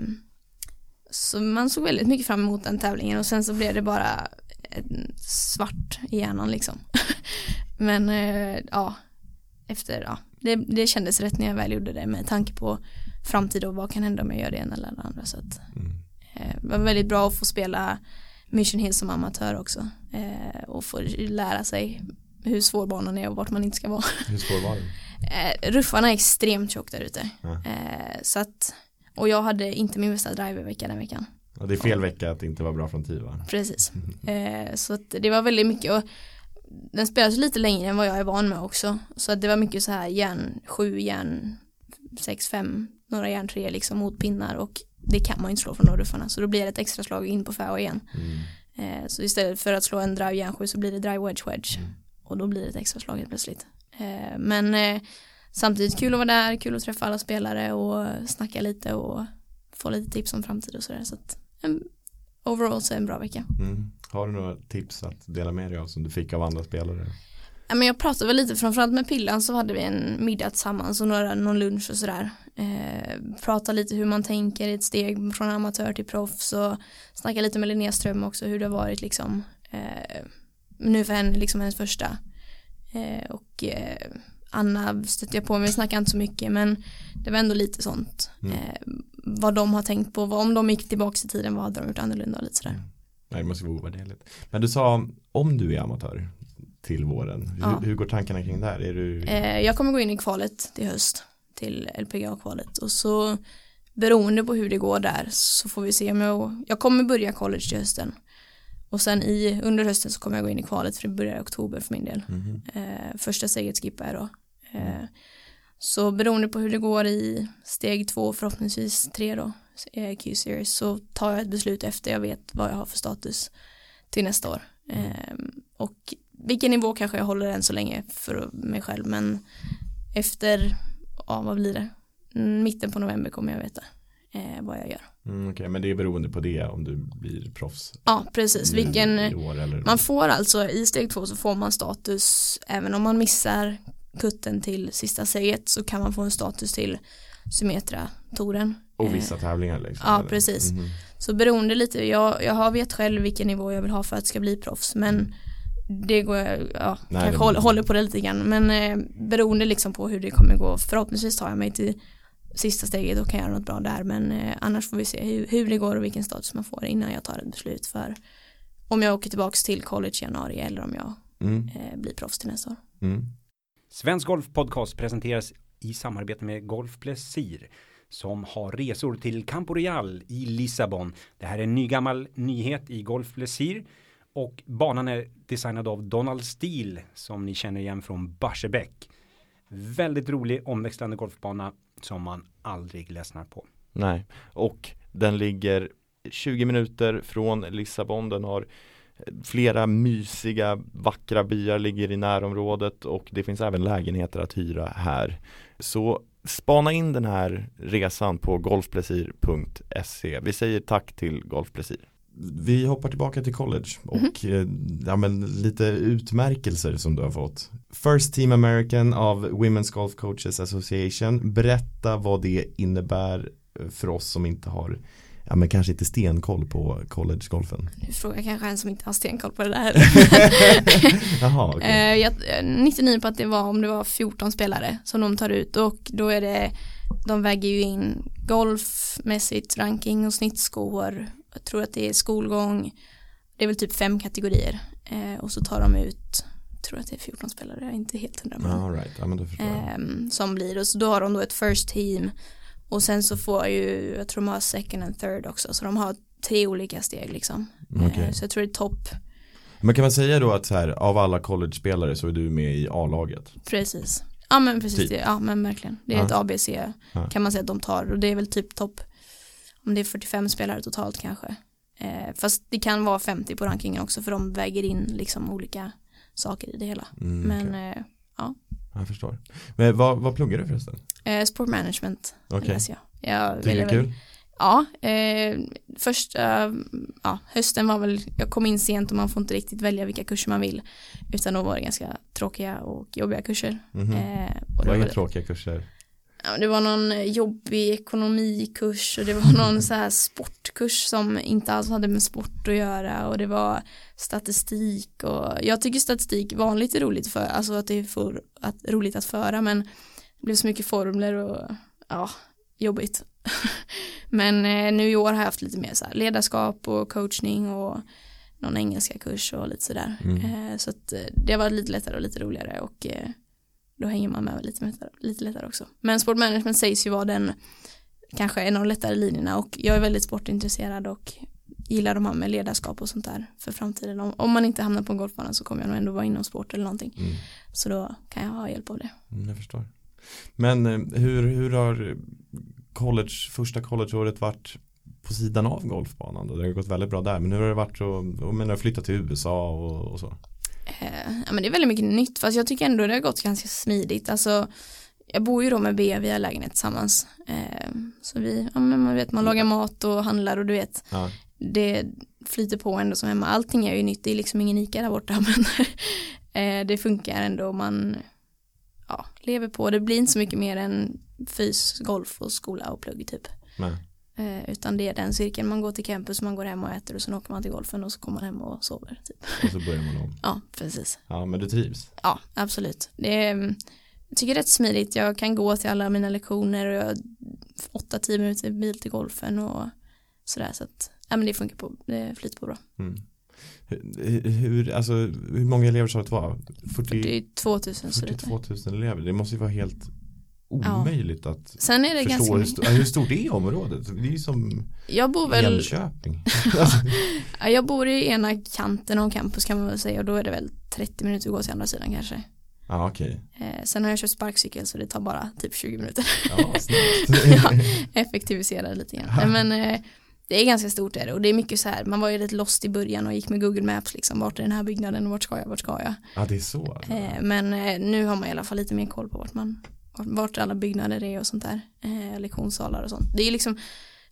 så man såg väldigt mycket fram emot den tävlingen, och sen så blev det bara eh, svart i hjärnan liksom. men eh, ja, efter ja, det, det kändes rätt när jag väl gjorde det med tanke på framtid och vad kan hända om jag gör det ena eller det andra. Så att, eh, det var väldigt bra att få spela Mission Hill som amatör också, eh, och få lära sig hur svår banan är och vart man inte ska vara. Hur svår var den? eh, Ruffarna är extremt tjock där ute. Ja. eh, så att, och jag hade inte min bästa drivervecka den veckan. Och det är fel och, vecka att det inte var bra från tivan. Precis. eh, så att det var väldigt mycket, och den spelades lite längre än vad jag är van med också, så att det var mycket så här järn sju, järn sex, fem, några järn tre liksom mot pinnar, och det kan man ju inte slå från de ruffarna. Så då blir det ett extra slag in på fairway igen. Mm. Eh, så istället för att slå en drive järnsju så blir det drive wedge wedge. Mm. Och då blir det ett extra slag helt plötsligt. Eh, men eh, samtidigt kul att vara där. Kul att träffa alla spelare och snacka lite och få lite tips om framtid och sådär. Så att um, overall så är det en bra vecka. Mm. Har du några tips att dela med dig av som du fick av andra spelare? men jag pratade väl lite, framförallt med Pillan så hade vi en middag tillsammans och några, någon lunch och sådär. Eh, prata lite hur man tänker i ett steg från amatör till proffs och snacka lite med Linnea Ström också hur det har varit liksom, eh, nu för henne, liksom hennes första. Eh, och eh, Anna stötte jag på mig, snackade inte så mycket men det var ändå lite sånt. Mm. Eh, vad de har tänkt på, vad, om de gick tillbaka i tiden, vad hade de gjort annorlunda och lite sådär. Mm. Nej, det måste vara ovärderligt. Men du sa, om du är amatör till våren, hur, ja. hur går tankarna kring det här? Är du... eh, jag kommer gå in i kvalet till höst, till L P G A-kvalet. Och så beroende på hur det går där så får vi se. Om jag, jag kommer börja college till hösten. Och sen i, under hösten så kommer jag gå in i kvalet för det börjar i oktober för min del. Mm. Eh, första steget skippar jag då. Eh, så beroende på hur det går i steg två, förhoppningsvis tre då, Q-series, så tar jag ett beslut efter jag vet vad jag har för status till nästa år. Mm. Ehm, och vilken nivå kanske jag håller än så länge för mig själv, men efter, ja vad blir det? Mitten på november kommer jag veta eh, vad jag gör. Mm, Okej, okay. Men det är beroende på det om du blir proffs? Ja, precis. Vilken, i år, eller? Man får alltså, i steg två så får man status, även om man missar kutten till sista steget så kan man få en status till Symmetra-touren. Och vissa tävlingar liksom. Ja, precis. Mm-hmm. Så beroende lite, jag, jag har vet själv vilken nivå jag vill ha för att det ska bli proffs, men det går, ja, Nej, kanske det... håller, håller på det lite grann, men eh, beroende liksom på hur det kommer gå, förhoppningsvis tar jag mig till sista steget och kan göra något bra där, men eh, annars får vi se hur, hur det går och vilken status man får innan jag tar ett beslut för om jag åker tillbaka till college i januari eller om jag mm. eh, blir proffs till nästa år. Mm. Svensk Golf Podcast presenteras i samarbete med Golf Plaisir, som har resor till Campo Real i Lissabon. Det här är en ny gammal nyhet i Golf Plaisir. Och banan är designad av Donald Steel, som ni känner igen från Barsebäck. Väldigt rolig, omväxlande golfbana som man aldrig ledsnar på. Nej, och den ligger tjugo minuter från Lissabon. Den har flera mysiga, vackra byar, ligger i närområdet och det finns även lägenheter att hyra här. Så spana in den här resan på golf plaisir punkt se. Vi säger tack till Golf Plaisir. Vi hoppar tillbaka till college och mm. ja, men lite utmärkelser som du har fått. First Team American av Women's Golf Coaches Association. Berätta vad det innebär för oss som inte har, ja, men kanske inte stenkoll på collegegolfen. Du frågar kanske en som inte har stenkoll på det där. Jaha, okay. Jag är nittionio på att det var om det var fjorton spelare som de tar ut. Och då är det, de väger ju in golfmässigt, ranking och snittskår. Jag tror att det är skolgång. Det är väl typ fem kategorier. Och så tar de ut, jag tror att det är fjorton spelare, jag är inte helt hundra. All right. Ja, men då förstår jag. Som blir, och så då har de då ett first team. Och sen så får ju, jag tror de har second and third också. Så de har tre olika steg liksom. Okay. Så jag tror det är topp. Men kan man säga då att så här, av alla college-spelare så är du med i A-laget? Precis. Ja men precis typ. det. Ja men verkligen. Det är ja. ett A B C ja. kan man säga att de tar. Och det är väl typ topp, om det är fyrtiofem spelare totalt kanske. Eh, fast det kan vara femtio på rankingen också. För de väger in liksom olika saker i det hela. Mm, men okay. eh, ja. Jag förstår. Men vad, vad pluggar du förresten? Eh, sport management. Okej. Okay. Det är kul? Ja. Eh, först, eh, ja, hösten var väl, jag kom in sent och man får inte riktigt välja vilka kurser man vill. Utan då var det ganska tråkiga och jobbiga kurser. Mm-hmm. eh, och vad är tråkiga kurser? Ja, det var någon jobbig ekonomikurs och det var någon så här sportkurs som inte alls hade med sport att göra och det var statistik och jag tycker statistik vanligt är roligt för, alltså att det är för, att, roligt att föra, men det blev så mycket formler och ja, jobbigt. Men eh, nu i år har jag haft lite mer så här ledarskap och coachning och någon engelska kurs och lite sådär. Mm. Eh, så att det var lite lättare och lite roligare och eh, då hänger man med lite lättare, lite lättare också. Men sportmanagement sägs ju vara den kanske en av de lättare linjerna och jag är väldigt sportintresserad och gillar de här med ledarskap och sånt där för framtiden. Om, om man inte hamnar på en golfbana så kommer jag nog ändå vara inom sport eller någonting. Mm. Så då kan jag ha hjälp av det. Mm, jag förstår. Men hur, hur har college, första collegeåret varit på sidan av golfbanan? Då? Det har gått väldigt bra där, men hur har det varit att flytta till U S A och, och så? Ja, men det är väldigt mycket nytt, fast jag tycker ändå det har gått ganska smidigt. Alltså, jag bor ju då med Bea, vi har lägenhet tillsammans. Eh, så vi, ja, men man vet, man lagar mat och handlar och du vet, ja. Det flyter på ändå som hemma. Allting är ju nytt, det är liksom ingen Ica där borta. Men Eh, det funkar ändå om man ja, lever på. Det blir inte så mycket mer än fys, golf och skola och plugg typ. Eh, utan det är den cirkeln. Man går till campus, man går hem och äter och sen åker man till golfen och så kommer man hem och sover. Typ. Och så börjar man om. Ja, precis. Ja, men du trivs? Ja, absolut. Det är... Jag tycker det är rätt smidigt. Jag kan gå till alla mina lektioner och jag har åtta tio minuter bil till golfen och sådär. Så att, ja, men det funkar på, det flyter på bra. Mm. Hur, hur, alltså, hur många elever sa det var? fyrtiotvåtusen elever. Det måste ju vara helt omöjligt ja. Att Sen är det förstå ganska hur, hur stort det är området. Det är ju som jag bor väl... Jönköping. Jag bor i ena kanten av campus kan man väl säga och då är det väl trettio minuter att gå till andra sidan kanske. Ah, okay. eh, sen har jag köpt sparkcykel så det tar bara typ tjugo minuter. Ja, ja, effektiviserar lite grann. Men eh, det är ganska stort är det. Och det är mycket så här, man var ju lite lost i början och gick med Google Maps liksom, vart är den här byggnaden och vart ska jag, vart ska jag. Ja, ah, det är så. Alltså. Eh, men eh, nu har man i alla fall lite mer koll på vart man, vart, vart alla byggnader är och sånt där. Eh, lektionssalar och sånt. Det är liksom,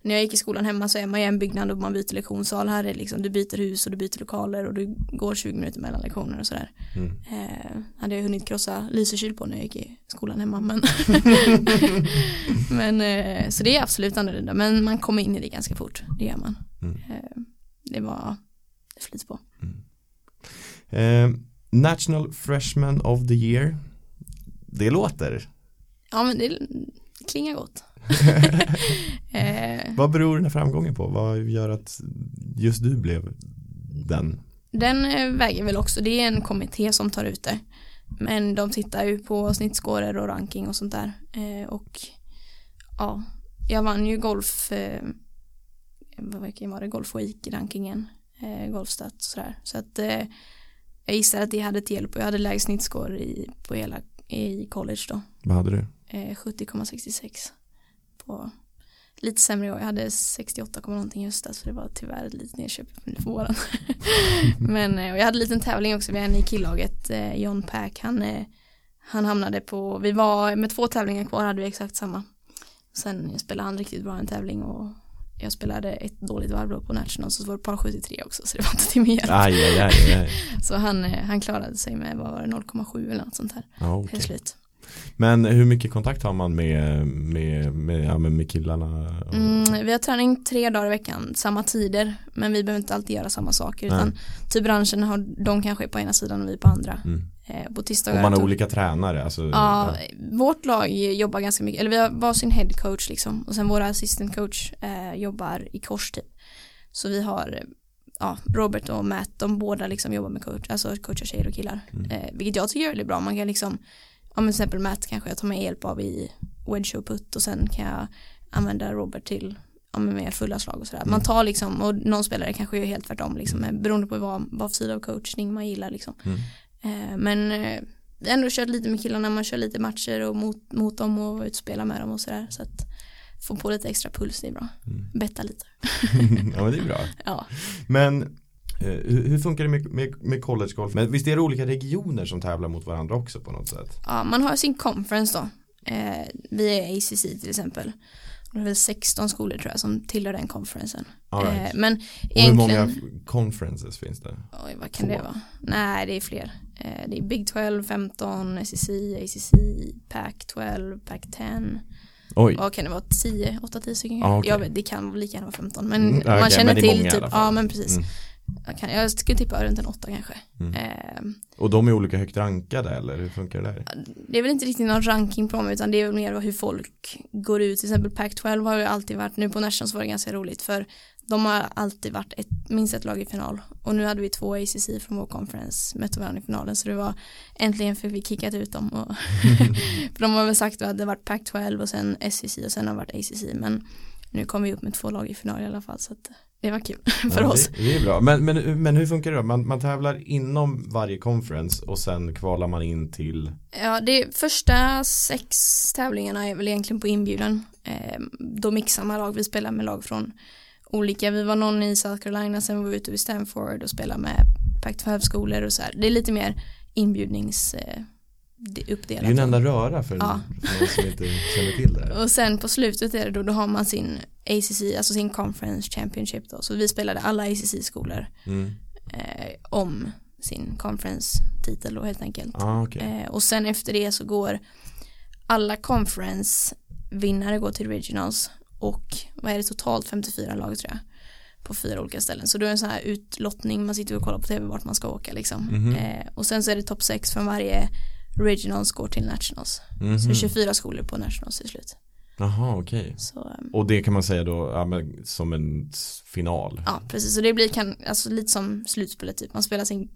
när jag gick i skolan hemma så är man i en byggnad och man byter lektionssal. Här är liksom, du byter hus och du byter lokaler och du går tjugo minuter mellan lektioner och sådär. Mm. Eh, hade jag hunnit krossa Lysekyl på när jag gick i skolan hemma. Men, men eh, så det är absolut annorlunda. Men man kommer in i det ganska fort, det gör man. Mm. Eh, det var flyt på. Mm. Eh, National Freshman of the Year. Det låter. Ja, men det klingar gott. eh, Vad beror den här framgången på? Vad gör att just du blev den? Den väger väl också. Det är en kommitté som tar ut det. Men de tittar ju på snittskåror och ranking och sånt där. Eh, och ja, jag vann ju golf eh, vad var det? Golf Week rankingen. Eh, golfstat och sådär. Så att eh, jag gissar att det hade till hjälp. Jag hade lägst snittskår i, på hela, i college då. Vad hade du? Eh, sjuttio komma sextiosex. Och lite sämre år. Jag hade sextioåtta komma någonting just där, så det var tyvärr lite nedköp för våran. Men och jag hade en liten tävling också. Vi är en i killaget. John Pack, han, han hamnade på... Vi var med två tävlingar kvar, hade vi exakt samma. Sen spelade han riktigt bra en tävling och jag spelade ett dåligt varv på National, så var det par sjuttiotre också, så det var inte till mer. Aj, aj, aj, aj. Så han, han klarade sig med vad var det, noll komma sju eller något sånt här. Ah, okay. Till slut. Men hur mycket kontakt har man med, med, med, ja, med killarna? Mm, vi har träning tre dagar i veckan, samma tider. Men vi behöver inte alltid göra samma saker. Nej. Utan typ branschen har de kanske på ena sidan och vi på andra. Mm. Eh, på tisdagar, och man har tog... olika tränare. Alltså, ja, ja. Vårt lag jobbar ganska mycket. Eller vi har varsin head coach liksom. Och sen våra assistant coach eh, jobbar i kors typ. Så vi har... Ja, Robert och Matt, de båda liksom jobbar med coach. Alltså coachar tjejer och killar. Mm. Eh, vilket jag tycker är väldigt bra. Man kan liksom... Ja, men till exempel Matt kanske jag tar med hjälp av i wedge och putt och sen kan jag använda Robert till ja, med mer fulla slag och sådär. Man tar liksom, och någon spelare kanske gör helt tvärtom liksom, beroende på vad, vad för sida av coachning man gillar liksom. Mm. Eh, men jag har ändå kört lite med killarna, man kör lite matcher och mot, mot dem och utspela med dem och sådär, så att få på lite extra puls, det är bra. Mm. Betta lite. Ja, men det är bra. Ja. Men... Hur funkar det med, med, med collegegolf? Men visst är det olika regioner som tävlar mot varandra också på något sätt? Ja, man har sin conference då. Eh, vi är A C C till exempel. Det är väl sexton skolor tror jag som tillhör den conferensen. All right. eh, men egentligen... Hur många conferences finns det? Oj, vad kan Två. det vara? Nej, det är fler. Eh, det är Big tolv, femton, S E C, A C C, Pac tolv, Pac tio... Oj. Vad kan det vara? tio, åtta till tio stycken? Ah, okay. Jag vet, det kan lika gärna vara femton. Men mm, okay, man känner men till många, typ... Ja, men precis. Mm. Jag, kan, jag skulle tippa runt en åtta kanske. Mm. Eh, och de är olika högt rankade eller hur funkar det där? Det är väl inte riktigt någon ranking på dem, utan det är väl mer hur folk går ut. Till exempel Pac tolv har ju alltid varit, nu på Nations var det ganska roligt för de har alltid varit ett, minst ett lag i final. Och nu hade vi två A C C från vår conference mötte varandra i finalen, så det var äntligen för vi kickat ut dem. Och för de har väl sagt att det varit Pac tolv och sen S E C och sen har det varit A C C, men nu kom vi upp med två lag i final i alla fall, så att det var kul för ja, oss. Det, det är bra. Men, men, men hur funkar det då? Man, man tävlar inom varje conference och sen kvalar man in till... Ja, det första sex tävlingarna är väl egentligen på inbjudan. Eh, då mixar man lag. Vi spelar med lag från olika. Vi var någon i South Carolina, sen var vi ute i Stanford och spelade med Pac tolv-skolor och så här. Det är lite mer inbjudnings... Eh, Det är ju en enda röra för ja. någon som inte känner till det. Och sen på slutet är det då, då har man sin A C C, alltså sin Conference Championship då. Så vi spelade alla A C C-skolor mm. eh, om sin conference-titel då, helt enkelt. Ah, okay. eh, och sen efter det så går alla conference-vinnare går till regionals, och vad är det totalt femtiofyra lag tror jag på fyra olika ställen. Så då är det en sån här utlottning, man sitter och kollar på tv vart man ska åka liksom. Mm-hmm. eh, och sen så är det topp sex från varje regionals går till nationals. Mm-hmm. Så tjugofyra skolor på nationals till slut. Jaha, okej. Okay. Um, och det kan man säga då ja, men, som en final. Ja, precis. Så det blir kan, alltså, lite som slutspelet typ. Man spelar sin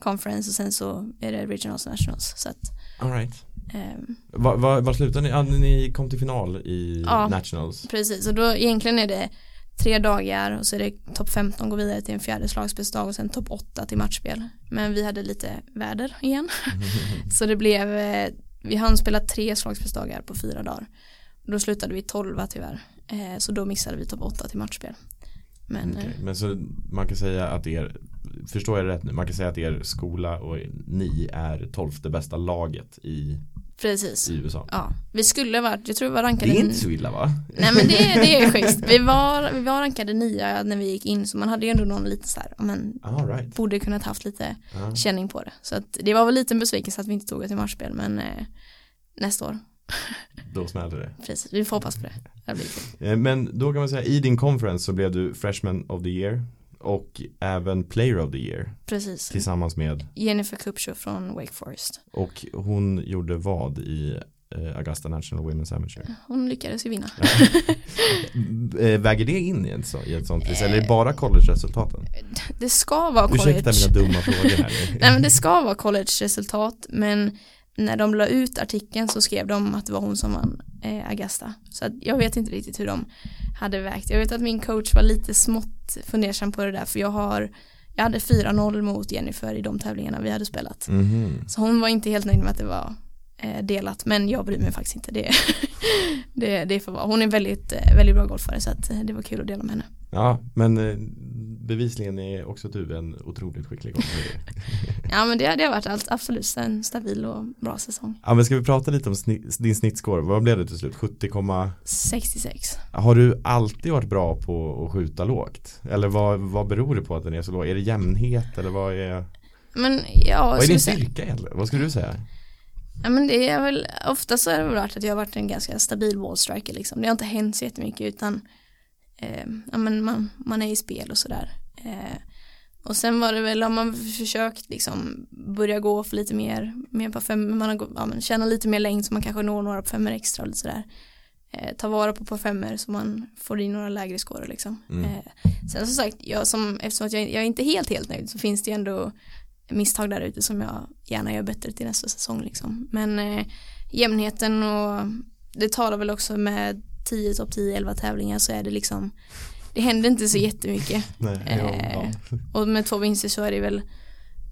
conference och sen så är det regionals och nationals. Så att, all right. Um, va, va, var slutade ni? Ja, ni kom till final i ja, nationals. Precis, och då egentligen är det tre dagar och så är det topp femton går vidare till en fjärde slagspelsdag och sen topp åtta till matchspel. Men vi hade lite väder igen. Så det blev, vi hann spela tre slagspelsdagar på fyra dagar. Då slutade vi tolva tyvärr. Eh, så då missade vi topp åtta till matchspel. Men, okay. eh, Men så man kan säga att er, förstår jag rätt nu, man kan säga att er skola och ni är tolfte bästa laget i... Precis. I U S A. Ja, vi skulle vara, jag tror vi var rankade. Det är inte så illa, va? Nej, men det, det är schysst. Vi var vi var rankade nia när vi gick in, så man hade ju ändå någon lite så här, men all right, borde kunnat haft lite ah. känning på det. Så att det var väl lite en besvikelse att vi inte tog det till matchspel, men eh, nästa år då smällde det. Precis, vi får hoppas på det. Det blir kul. Men då kan man säga i din conference så blev du freshman of the year och även player of the year. Precis. Tillsammans med Jennifer Kupcho från Wake Forest. Och hon gjorde vad i eh, Augusta National Women's Amateur? Hon lyckades ju vinna. Ja. Väger det in i, en så, i ett sånt pris? Eller är det bara college-resultaten? Det ska vara college. Ursäkta mina dumma frågor här. Nej, men det ska vara college-resultat, men när de la ut artikeln så skrev de att det var hon som vann eh, Augusta. Så att jag vet inte riktigt hur de hade vägt. Jag vet att min coach var lite smått fundersam på det där. För jag, har, jag hade fyra noll mot Jennifer i de tävlingarna vi hade spelat. Mm-hmm. Så hon var inte helt nöjd med att det var eh, delat. Men jag bryr mig faktiskt inte. Det, det, det får vara. Hon är väldigt, väldigt bra golfare, så att det var kul att dela med henne. Ja, men eh, bevisligen är också du en otroligt skicklig golfare. Ja, men det, det har varit allt, absolut en stabil och bra säsong. Ja, men ska vi prata lite om sni- din snittscore? Vad blev det till slut? sjuttio komma sextiosex. Har du alltid varit bra på att skjuta lågt? Eller vad, vad beror det på att den är så låg? Är det jämnhet eller vad är, men, ja, vad är din styrka egentligen? Vad skulle du säga? Ja, men det är väl, ofta så är det väl varit att jag har varit en ganska stabil ballstriker liksom. Det har inte hänt så jättemycket utan eh, ja, men man, man är i spel och sådär. Eh, Och sen var det väl, har man försökt liksom börja gå för lite mer, mer på fem, man har, ja, men tjäna lite mer längd så man kanske når några på femmer extra och lite sådär. Eh, ta vara på på femmer så man får in några lägre skåror liksom. Mm. Eh, sen som sagt, jag, som, eftersom att jag, jag är inte helt helt nöjd så finns det ju ändå misstag där ute som jag gärna gör bättre till nästa säsong liksom. Men eh, jämnheten och det talar väl också med tio topp tio, elva tävlingar så är det liksom, det hände inte så jättemycket. Nej, ja, ja. Och med två vinster så är det väl,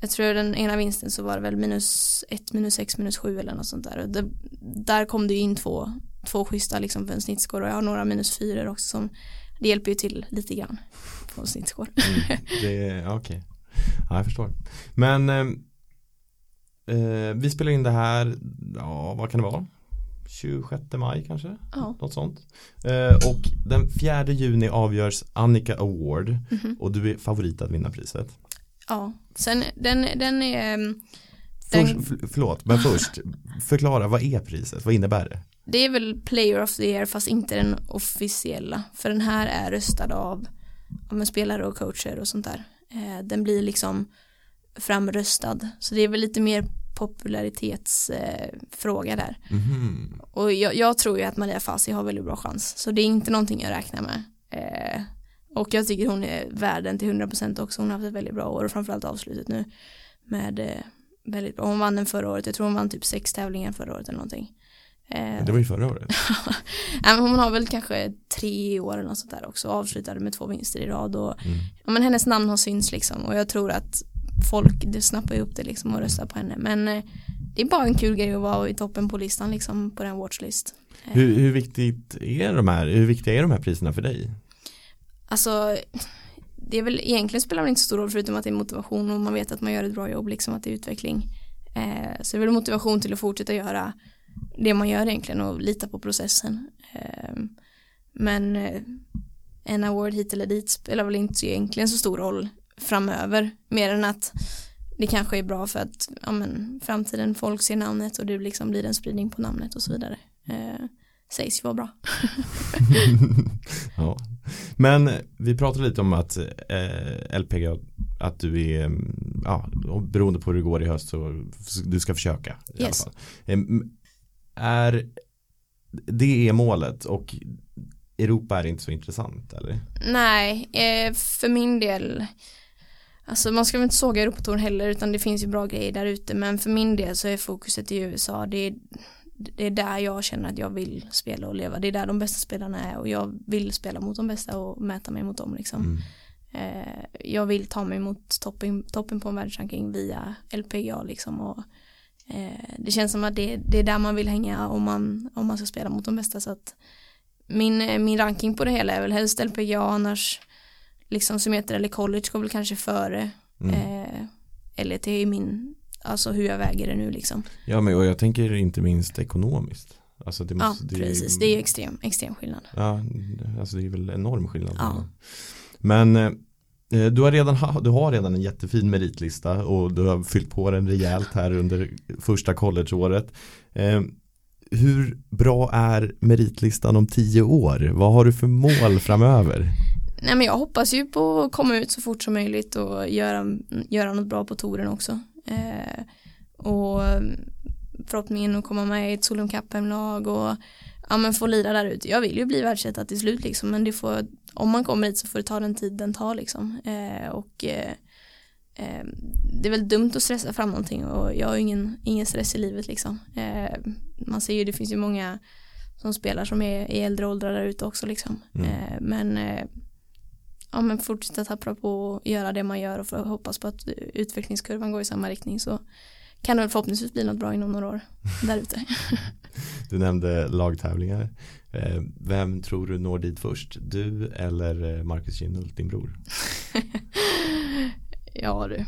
jag tror den ena vinsten så var det väl minus ett, minus sex, minus sju eller något sånt där. Och det, där kom det ju in två, två schyssta liksom för en snittskår. Och jag har några minus fyra också som, det hjälper ju till lite grann på en snittskår. Mm, det, okej. Ja, jag förstår. Men eh, vi spelar in det här, ja, vad kan det vara? tjugosjätte maj kanske, ja, något sånt. Eh, och den fjärde juni avgörs Annika Award. Mm-hmm. Och du är favorit att vinna priset. Ja, sen den, den är... Den... Först, förlåt, men först, förklara, vad är priset? Vad innebär det? Det är väl Player of the Year, fast inte den officiella. För den här är röstad av, av spelare och coacher och sånt där. Eh, den blir liksom framröstad. Så det är väl lite mer popularitetsfråga eh, där. Mm-hmm. Och jag, jag tror ju att Maria Fassi har väldigt bra chans. Så det är inte någonting jag räknar med. Eh, och jag tycker hon är värden till hundra procent också. Hon har haft ett väldigt bra år och framförallt avslutet nu med eh, väldigt bra. Hon vann den förra året. Jag tror hon vann typ sex tävlingar förra året eller någonting. Eh, det var ju förra året. Nej, men hon har väl kanske tre år eller något sånt där också. Avslutade med två vinster i rad. Och, mm. ja, men hennes namn har syns liksom. Och jag tror att folk, det snappar ju upp det liksom och röstar på henne. Men eh, det är bara en kul grej att vara i toppen på listan liksom, på den watchlist. Hur, hur viktigt är de här, hur viktiga är de här priserna för dig? Alltså, det är väl egentligen spelar det inte så stor roll förutom att det är motivation och man vet att man gör ett bra jobb liksom, att det är utveckling. Eh, så det är väl motivation till att fortsätta göra det man gör egentligen och lita på processen. Eh, men eh, en award hit eller dit spelar väl inte egentligen så stor roll framöver, mer än att det kanske är bra för att ja, men, framtiden folk ser namnet och det liksom blir en spridning på namnet och så vidare. Eh, sägs ju vara bra. Ja. Men vi pratade lite om att eh, L P G A, att du är, ja, beroende på hur det går i höst så du ska försöka i yes. alla fall. Eh, är, det är målet och Europa är inte så intressant, eller? Nej, eh, för min del... Alltså man ska väl inte såga Europatouren heller, utan det finns ju bra grejer där ute. Men för min del så är fokuset i U S A. Det är, det är där jag känner att jag vill spela och leva. Det är där de bästa spelarna är. Och jag vill spela mot de bästa och mäta mig mot dem. Liksom. Mm. Eh, jag vill ta mig mot toppen, toppen på en världsranking via L P G A. Liksom, och, eh, det känns som att det, det är där man vill hänga om man, om man ska spela mot de bästa. Så att min, min ranking på det hela är väl helst L P G A, annars... liksom som heter eller college går väl kanske före mm. eh, eller det är min, alltså hur jag väger det nu liksom. Ja, men och jag tänker inte minst ekonomiskt. Alltså det måste, ja, precis. Det är ju extrem, extrem skillnad. Ja, alltså det är väl enorm skillnad. Ja. Men eh, du har redan du har redan en jättefin meritlista och du har fyllt på den rejält här under första collegeåret. Eh, hur bra är meritlistan om tio år? Vad har du för mål framöver? Nej, men jag hoppas ju på att komma ut så fort som möjligt och göra, göra något bra på touren också. Eh, och förhoppningen att komma med i ett Solheim Cup-hemlag och ja, men få lira där ute. Jag vill ju bli världsettad till slut, liksom, men det får, om man kommer hit så får det ta den tid den tar. Liksom. Eh, och, eh, det är väl dumt att stressa fram någonting och jag har ju ingen, ingen stress i livet. Liksom. Eh, man ser ju, det finns ju många som spelar som är i äldre åldrar där ute också. Liksom. Mm. Eh, men... Eh, Ja, men fortsätta tappra på och göra det man gör och för, hoppas på att utvecklingskurvan går i samma riktning, så kan det väl förhoppningsvis bli något bra inom några år där ute. Du nämnde lagtävlingar. Vem tror du når dit först? Du eller Markus Kinhult, din bror? Ja du,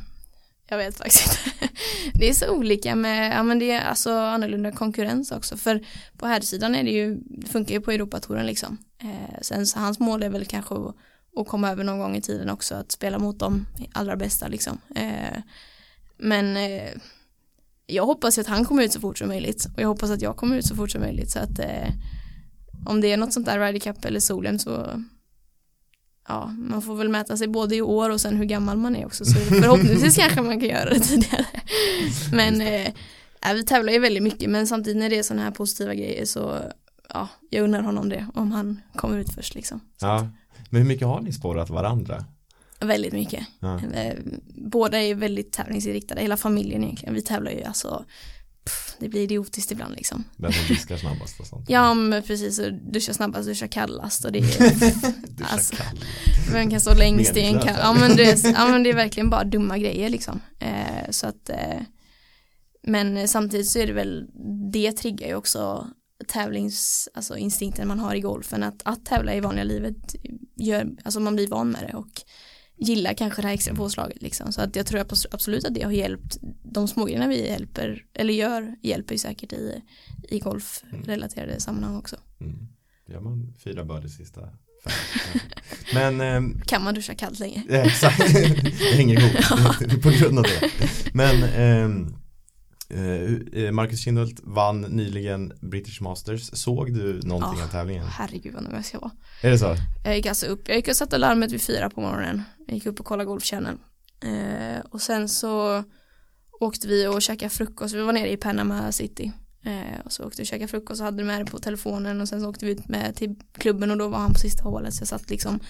jag vet faktiskt inte. Det är så olika med, ja, men det är alltså annorlunda konkurrens också. För på här sidan är det ju, det funkar ju på Europatouren liksom. Sen så hans mål är väl kanske att och komma över någon gång i tiden också. Att spela mot de allra bästa. Liksom. Eh, men eh, jag hoppas att han kommer ut så fort som möjligt. Och jag hoppas att jag kommer ut så fort som möjligt. Så att eh, om det är något sånt där Ryder Cup eller solen så... Ja, man får väl mäta sig både i år och sen hur gammal man är också. Så förhoppningsvis kanske man kan göra det tidigare. Men eh, vi tävlar ju väldigt mycket. Men samtidigt när det är såna här positiva grejer så... Ja, jag undrar honom det. Om han kommer ut först liksom. Så ja. Men hur mycket har ni spårat varandra? Väldigt mycket. Ja. Båda är väldigt tävlingsinriktade. Hela familjen egentligen. Vi tävlar ju alltså... Pff, det blir idiotiskt ibland liksom. Den som diskar snabbast och sånt. Ja, men precis. Du kör snabbast, du kör kallast. Och det är... alltså, vem kan stå längst i en kall... Ja, men det är, ja, men det är verkligen bara dumma grejer liksom. Eh, så att... Eh, men samtidigt så är det väl... Det triggar ju också... tävlings, alltså instinkten man har i golfen, att, att tävla i vanliga livet gör, alltså man blir van med det och gillar kanske det här extra påslaget liksom. Så att jag tror absolut att det har hjälpt. De smågrejerna vi hjälper eller gör hjälper ju säkert i, i golfrelaterade mm. sammanhang också. Mm. Gör man fyra börde sista fem. Men, eh, kan man duscha kallt länge? Exakt, det hänger ihop på grund av det. Men eh, Uh, Markus Kinhult vann nyligen British Masters. Såg du någonting oh, av tävlingen? Herregud vad nervös jag var. Är det så? Jag gick alltså upp. Jag gick och satte larmet vid fyra på morgonen. Jag gick upp och kollade golfkärnan. Uh, och sen så åkte vi och käkade frukost. Vi var nere i Panama City. Uh, och så åkte vi och käkade frukost och hade det med det på telefonen. Och sen så åkte vi ut med till klubben och då var han på sista hålet. Så jag satt liksom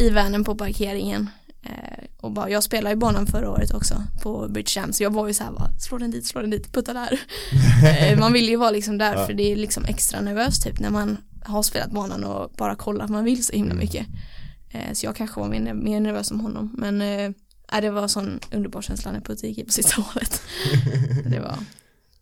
i vanen på parkeringen. Och bara, jag spelade i banan förra året också på British Champs, så jag var ju så här, bara, slå den dit, slå den dit, putta där. Man vill ju vara liksom där, ja. För det är liksom extra nervöst typ när man har spelat banan och bara kollat att man vill så himla mycket. Så jag kanske var mer, mer nervös som honom, men äh, det var sån underbar känsla när putta gick på sista hålet. Det var,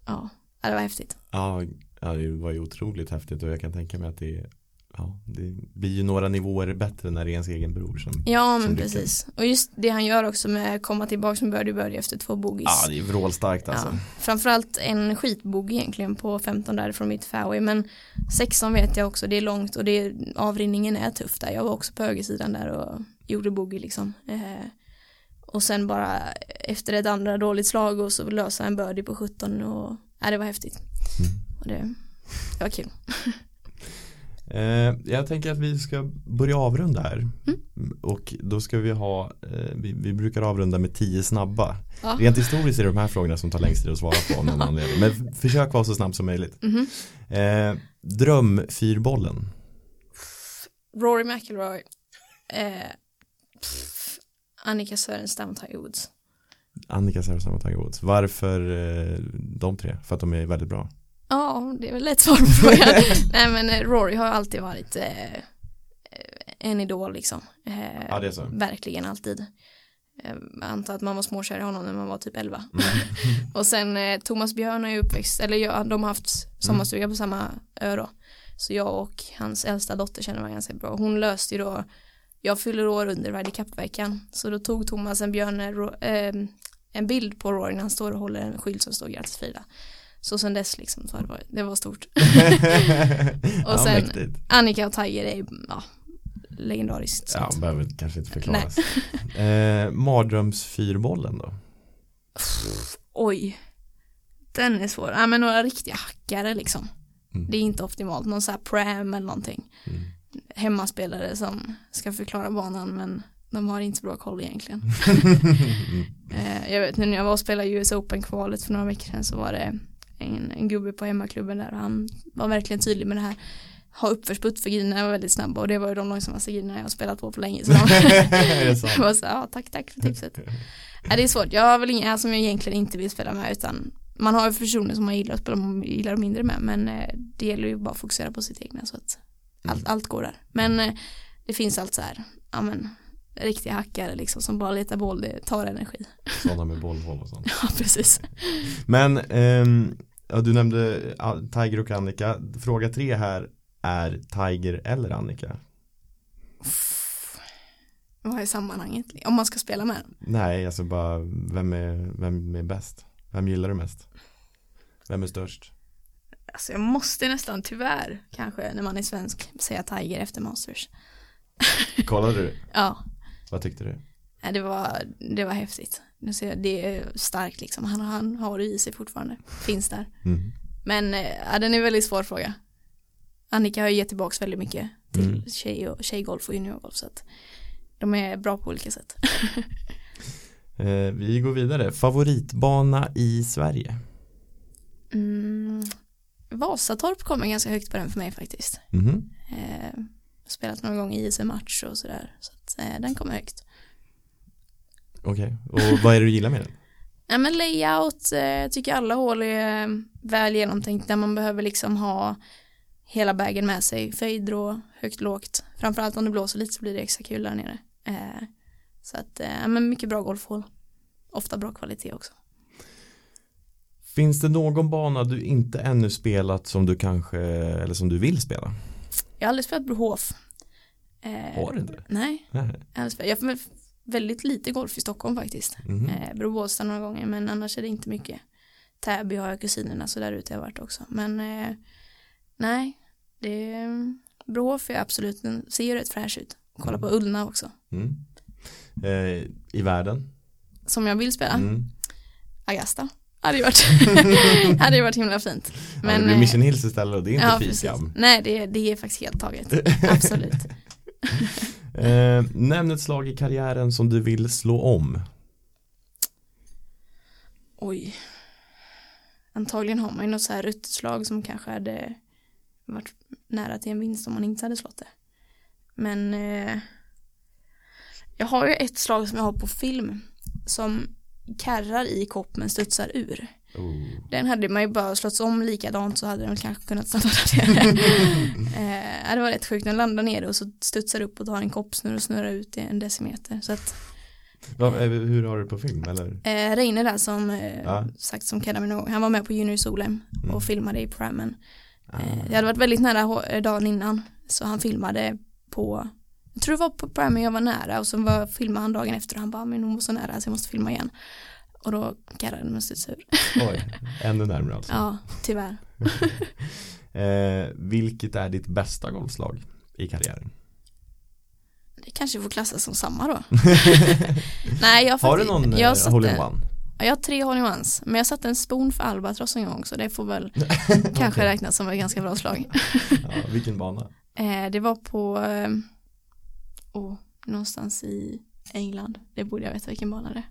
ja, det var häftigt. Ja, det var ju otroligt häftigt och jag kan tänka mig att det är... Ja, det blir ju några nivåer bättre när det är ens egen bror som... Ja, men som precis. Och just det han gör också med att komma tillbaka som började börja efter två bogies. Ja, det är vrålstarkt alltså. Ja, framförallt en skitbog egentligen på femton där från mitt fairway. Men sexton vet jag också, det är långt och det är, avrinningen är tuff där. Jag var också på högersidan där och gjorde bogie liksom. Eh, Och sen bara efter ett andra dåligt slag och så lösa en birdie på sjutton. Och, nej, det var häftigt. Mm. Och det, det var kul. Eh, jag tänker att vi ska börja avrunda här. Mm. Och då ska vi ha, eh, vi, vi brukar avrunda med tio snabba. Ja. Rent historiskt är det de här frågorna som tar längst tid att svara på. Någon annan. Men försök vara så snabbt som möjligt. Mm-hmm. eh, Drömfyrbollen. Rory McIlroy. Eh, Annika Sörenstam och Tiger Woods. Annika Sörenstam och Tiger Woods. Varför eh, de tre? För att de är väldigt bra. Ja, det är väl lätt svar på frågan. Nej, men Rory har alltid varit eh, en idol liksom. Eh, ja, det är så. Verkligen alltid. Eh, antar att man var småkär i honom när man var typ elva. Mm. Och sen eh, Thomas Björn är uppväxt, eller ja, de har haft sommarstuga på samma ö då. Så jag och hans äldsta dotter känner mig ganska bra. Hon löste ju då, jag fyller år under Ryder Cup-veckan. Så då tog Thomas en björn, eh, en bild på Rory när han står och håller en skylt som står gratis fila. Så sen dess liksom, så det var, det var stort. Och sen ja, Annika och Tiger är ja, legendariskt. Ja, sånt. Behöver kanske inte förklaras. eh, Mardrömsfyrbollen då? Pff, oj, den är svår. Ja, men några riktiga hackare liksom. Mm. Det är inte optimalt. Någon så här pram eller någonting. Mm. Hemmaspelare som ska förklara banan, men de har inte så bra koll egentligen. eh, jag vet nu när jag var och spelade U S Open-kvalet för några veckor sedan, så var det En, en gubbe på hemmaklubben där, och han var verkligen tydlig med det här. Ha uppförsputt för grinerna var väldigt snabba, och det var ju de långsammaste grinerna jag har spelat på på länge. Så det var så, ja, tack, tack för tipset. Ja, det är svårt. Jag har väl inga som jag egentligen inte vill spela med, utan man har ju personer som man gillar att spela med, gillar mindre med, men det gäller ju bara att fokusera på sitt egna, så att allt, allt går där. Men det finns allt så här, ja men riktiga hackare liksom, som bara letar boll, det tar energi. Sådana med bollhåll och sånt. Ja, precis. Men ehm, ja, du nämnde Tiger och Annika. Fråga tre här är Tiger eller Annika? Vad är sammanhanget? Om man ska spela med dem? Nej, alltså bara vem är, vem är bäst? Vem gillar du mest? Vem är störst? Alltså jag måste nästan tyvärr, kanske när man är svensk, säga Tiger efter Masters. Kollade du? Ja. Vad tyckte du? Ja, det var, det var häftigt. Det är starkt liksom. Han, han har det i sig fortfarande. Finns där. Mm. Men ja, den är en väldigt svår fråga. Annika har ju gett tillbaka väldigt mycket till mm. tjej och, tjejgolf och juniorgolf. Så att de är bra på olika sätt. eh, vi går vidare. Favoritbana i Sverige? Mm, Vasatorp kommer ganska högt på den för mig faktiskt. Mm. Eh, spelat någon gång i I S-match och sådär. Så att eh, den kommer högt. Okej, okay. Och vad är det du gillar med den? Ja, men layout, eh, tycker alla hål är eh, väl genomtänkt, där man behöver liksom ha hela bagen med sig. Föjdrå, högt, lågt. Framförallt om det blåser lite så blir det extra kul där nere. Eh, så att, eh, ja, men mycket bra golfhål. Ofta bra kvalitet också. Finns det någon bana du inte ännu spelat som du kanske, eller som du vill spela? Jag har aldrig spelat Brohof. Eh, har du inte? Nej. Nej. Jag har spelat, jag för, väldigt lite golf i Stockholm faktiskt. Mm. Eh, Brobosta några gånger, men annars är det inte mycket. Täby har jag kusinerna, så där ute har jag varit också. Men eh, nej, det Brohof är absolut, den ser ju rätt fräsch ut. Kolla mm. på Ullna också. Mm. Eh, I världen? Som jag vill spela? Mm. Augusta. Hade ju varit, hade ju varit himla fint. Men, ja, det blir Mission Hills istället, och det är inte ja, fiskam. Nej, det, det är faktiskt helt taget. Absolut. eh, nämn ett slag i karriären som du vill slå om. Oj. Antagligen har man ju något så här ruttet slag som kanske hade varit nära till en vinst om man inte hade slått det. Men eh, jag har ju ett slag som jag har på film som karrar i kopp men studsar ur. Oh. Den hade man ju bara slått om likadant, så hade den kanske kunnat stanna där. eh, det var rätt sjukt. Den landar ner och så studsar upp och tar en koppsnurr och snurrar ut i en decimeter. Så att, Va, hur har du på film? Eller? Eh, Reine där som eh, ah. sagt som Kadamino, han var med på Junior Solheim och mm. filmade i Primen. Ah. Eh, jag hade varit väldigt nära dagen innan, så han filmade på, jag tror det var på Primen jag var nära, och så var, filmade han dagen efter och han bara, men hon var så nära så jag måste filma igen. Och då karrade den med studsur. Oj, ännu närmare alltså. Ja, tyvärr. eh, vilket är ditt bästa golfslag i karriären? Det kanske får klassas som samma då. Nej, jag har, har du någon hole-in-one? Jag har tre hole-in-ones, men jag satte en spon för albatross en gång, så det får väl kanske okay. räknas som ett ganska bra slag. Ja, vilken bana? Eh, det var på eh, oh, någonstans i England. Det borde jag veta vilken bana det är.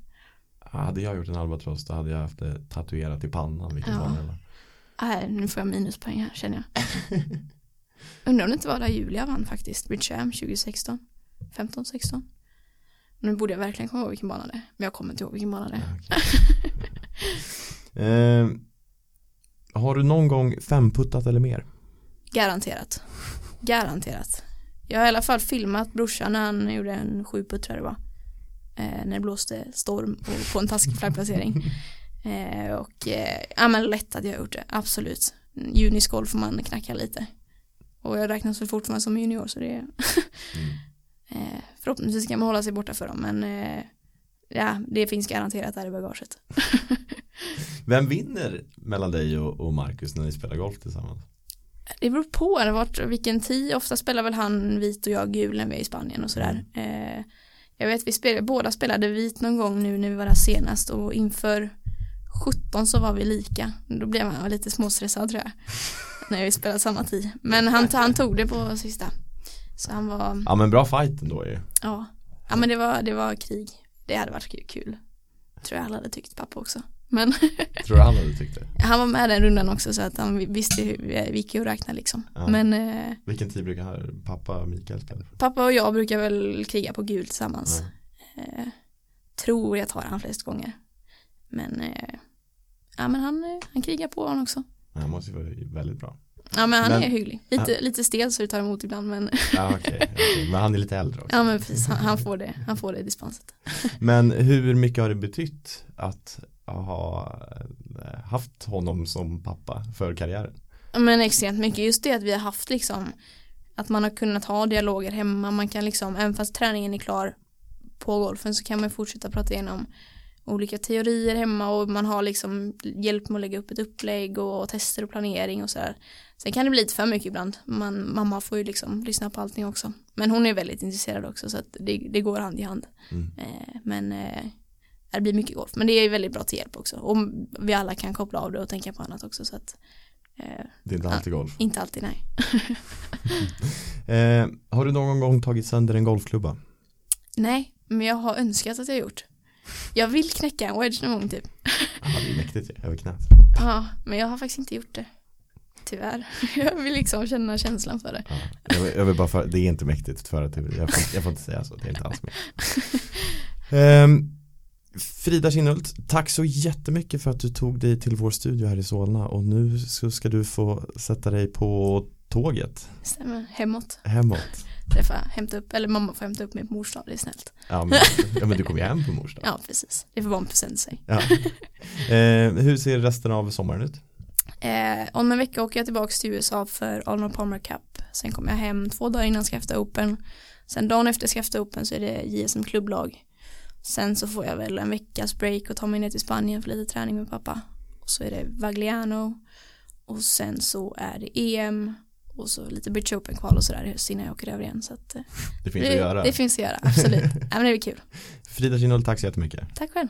Hade jag gjort en albatross, då hade jag haft det tatuerat i pannan vilken ja. bana det var. Nej, nu får jag minuspoäng här, känner jag. Undrar om det inte var där Julia vann faktiskt. Bridgeham tjugo sexton. femton sexton. Nu borde jag verkligen komma ihåg vilken bana det är. Men jag kommer inte ihåg vilken bana det är. Okay. eh, har du någon gång femputtat eller mer? Garanterat. Garanterat. Jag har i alla fall filmat brorsan när han gjorde en sjuputt, tror jag det var. Eh, när det blåste storm och på en taskig flaggplacering. Eh, och eh, ja, men lätt att jag har gjort det. Absolut. Juniskål får man knacka lite. Och jag räknas väl fortfarande som junior, så det är... mm. Eh, förhoppningsvis kan man hålla sig borta för dem, men eh, ja, det finns garanterat där i bagaget. Vem vinner mellan dig och, och Markus när ni spelar golf tillsammans? Det beror på eller vart, vilken tid. Ofta spelar väl han vit och jag gul när vi är i Spanien och sådär. Mm. Eh, jag vet vi spelade, båda spelade vit någon gång nu när vi var där senast, och inför sjutton så var vi lika. Då blev han lite småstressad, tror jag, när vi spelade samma tid. Men han, han tog det på sista. Så han var... Ja, men bra fight ändå ju. Ja, ja men det var, det var krig. Det hade varit kul. Tror jag alla hade tyckt, pappa också. Men tror du han hade tyckt det? Han var med den rundan också, så att han visste hur vi gick och räknade liksom. Ja. Men, eh... vilken tid brukar pappa och Mikael spela för? Pappa och jag brukar väl kriga på gul tillsammans. Ja. Eh, tror jag tar han flest gånger. Men, eh... ja, men han, han krigar på honom också. Han måste ju vara väldigt bra. Ja, men han men, är hygglig. Lite, han, lite stel så det tar emot ibland, men... Ja, okej. Okay, okay. Men han är lite äldre också. Ja, men precis. Han, han får det. Han får det i dispenset. Men hur mycket har det betytt att ha haft honom som pappa för karriären? Men extremt mycket. Just det att vi har haft liksom... Att man har kunnat ha dialoger hemma. Man kan liksom... Även fast träningen är klar på golfen så kan man fortsätta prata igenom olika teorier hemma, och man har liksom hjälp med att lägga upp ett upplägg och, och tester och planering och sådär. Sen kan det bli lite för mycket ibland. Man, mamma får ju liksom lyssna på allting också. Men hon är väldigt intresserad också, så att det, det går hand i hand. Mm. Eh, men eh, det blir mycket golf. Men det är ju väldigt bra till hjälp också. Och vi alla kan koppla av det och tänka på annat också. Så att, eh, det är inte alltid golf? Inte alltid, nej. eh, har du någon gång tagit sönder en golfklubba? Nej, men jag har önskat att jag gjort. Jag vill knäcka en wedge någon gång typ. Ja, det är mäktigt. Jag vill knäcka. Ja, men jag har faktiskt inte gjort det. Tyvärr. Jag vill liksom känna känslan för det. Ja, jag vill, jag vill bara för, det är inte mäktigt för att jag, jag, får, jag får inte säga så. Det är inte alls mäktigt. um, Frida Kinhult, tack så jättemycket för att du tog dig till vår studio här i Solna. Och nu så ska du få sätta dig på tåget. Stämmer. Hemåt. Hemåt. Träffa, hämta upp, eller mamma får hämta upp mig på morsdag, det är snällt. Ja, men, ja, men du kommer ju hem på morsdag. Ja, precis. Det får vara en present sig. Ja. Eh, hur ser resten av sommaren ut? Eh, om en vecka åker jag tillbaka till U S A för Arnold Palmer Cup. Sen kommer jag hem två dagar innan Skrafta Open. Sen dagen efter Skrafta Open så är det J S M klubblag. Sen så får jag väl en veckas break och ta mig ner till Spanien för lite träning med pappa. Och så är det Vagliano. Och sen så är det E M. Och så lite British Open kval och sådär innan jag åker över igen. Så att, det finns det, att göra. Det finns att göra, absolut. Ja, men det är kul. Frida Kinhult, tack så jättemycket. Tack själv.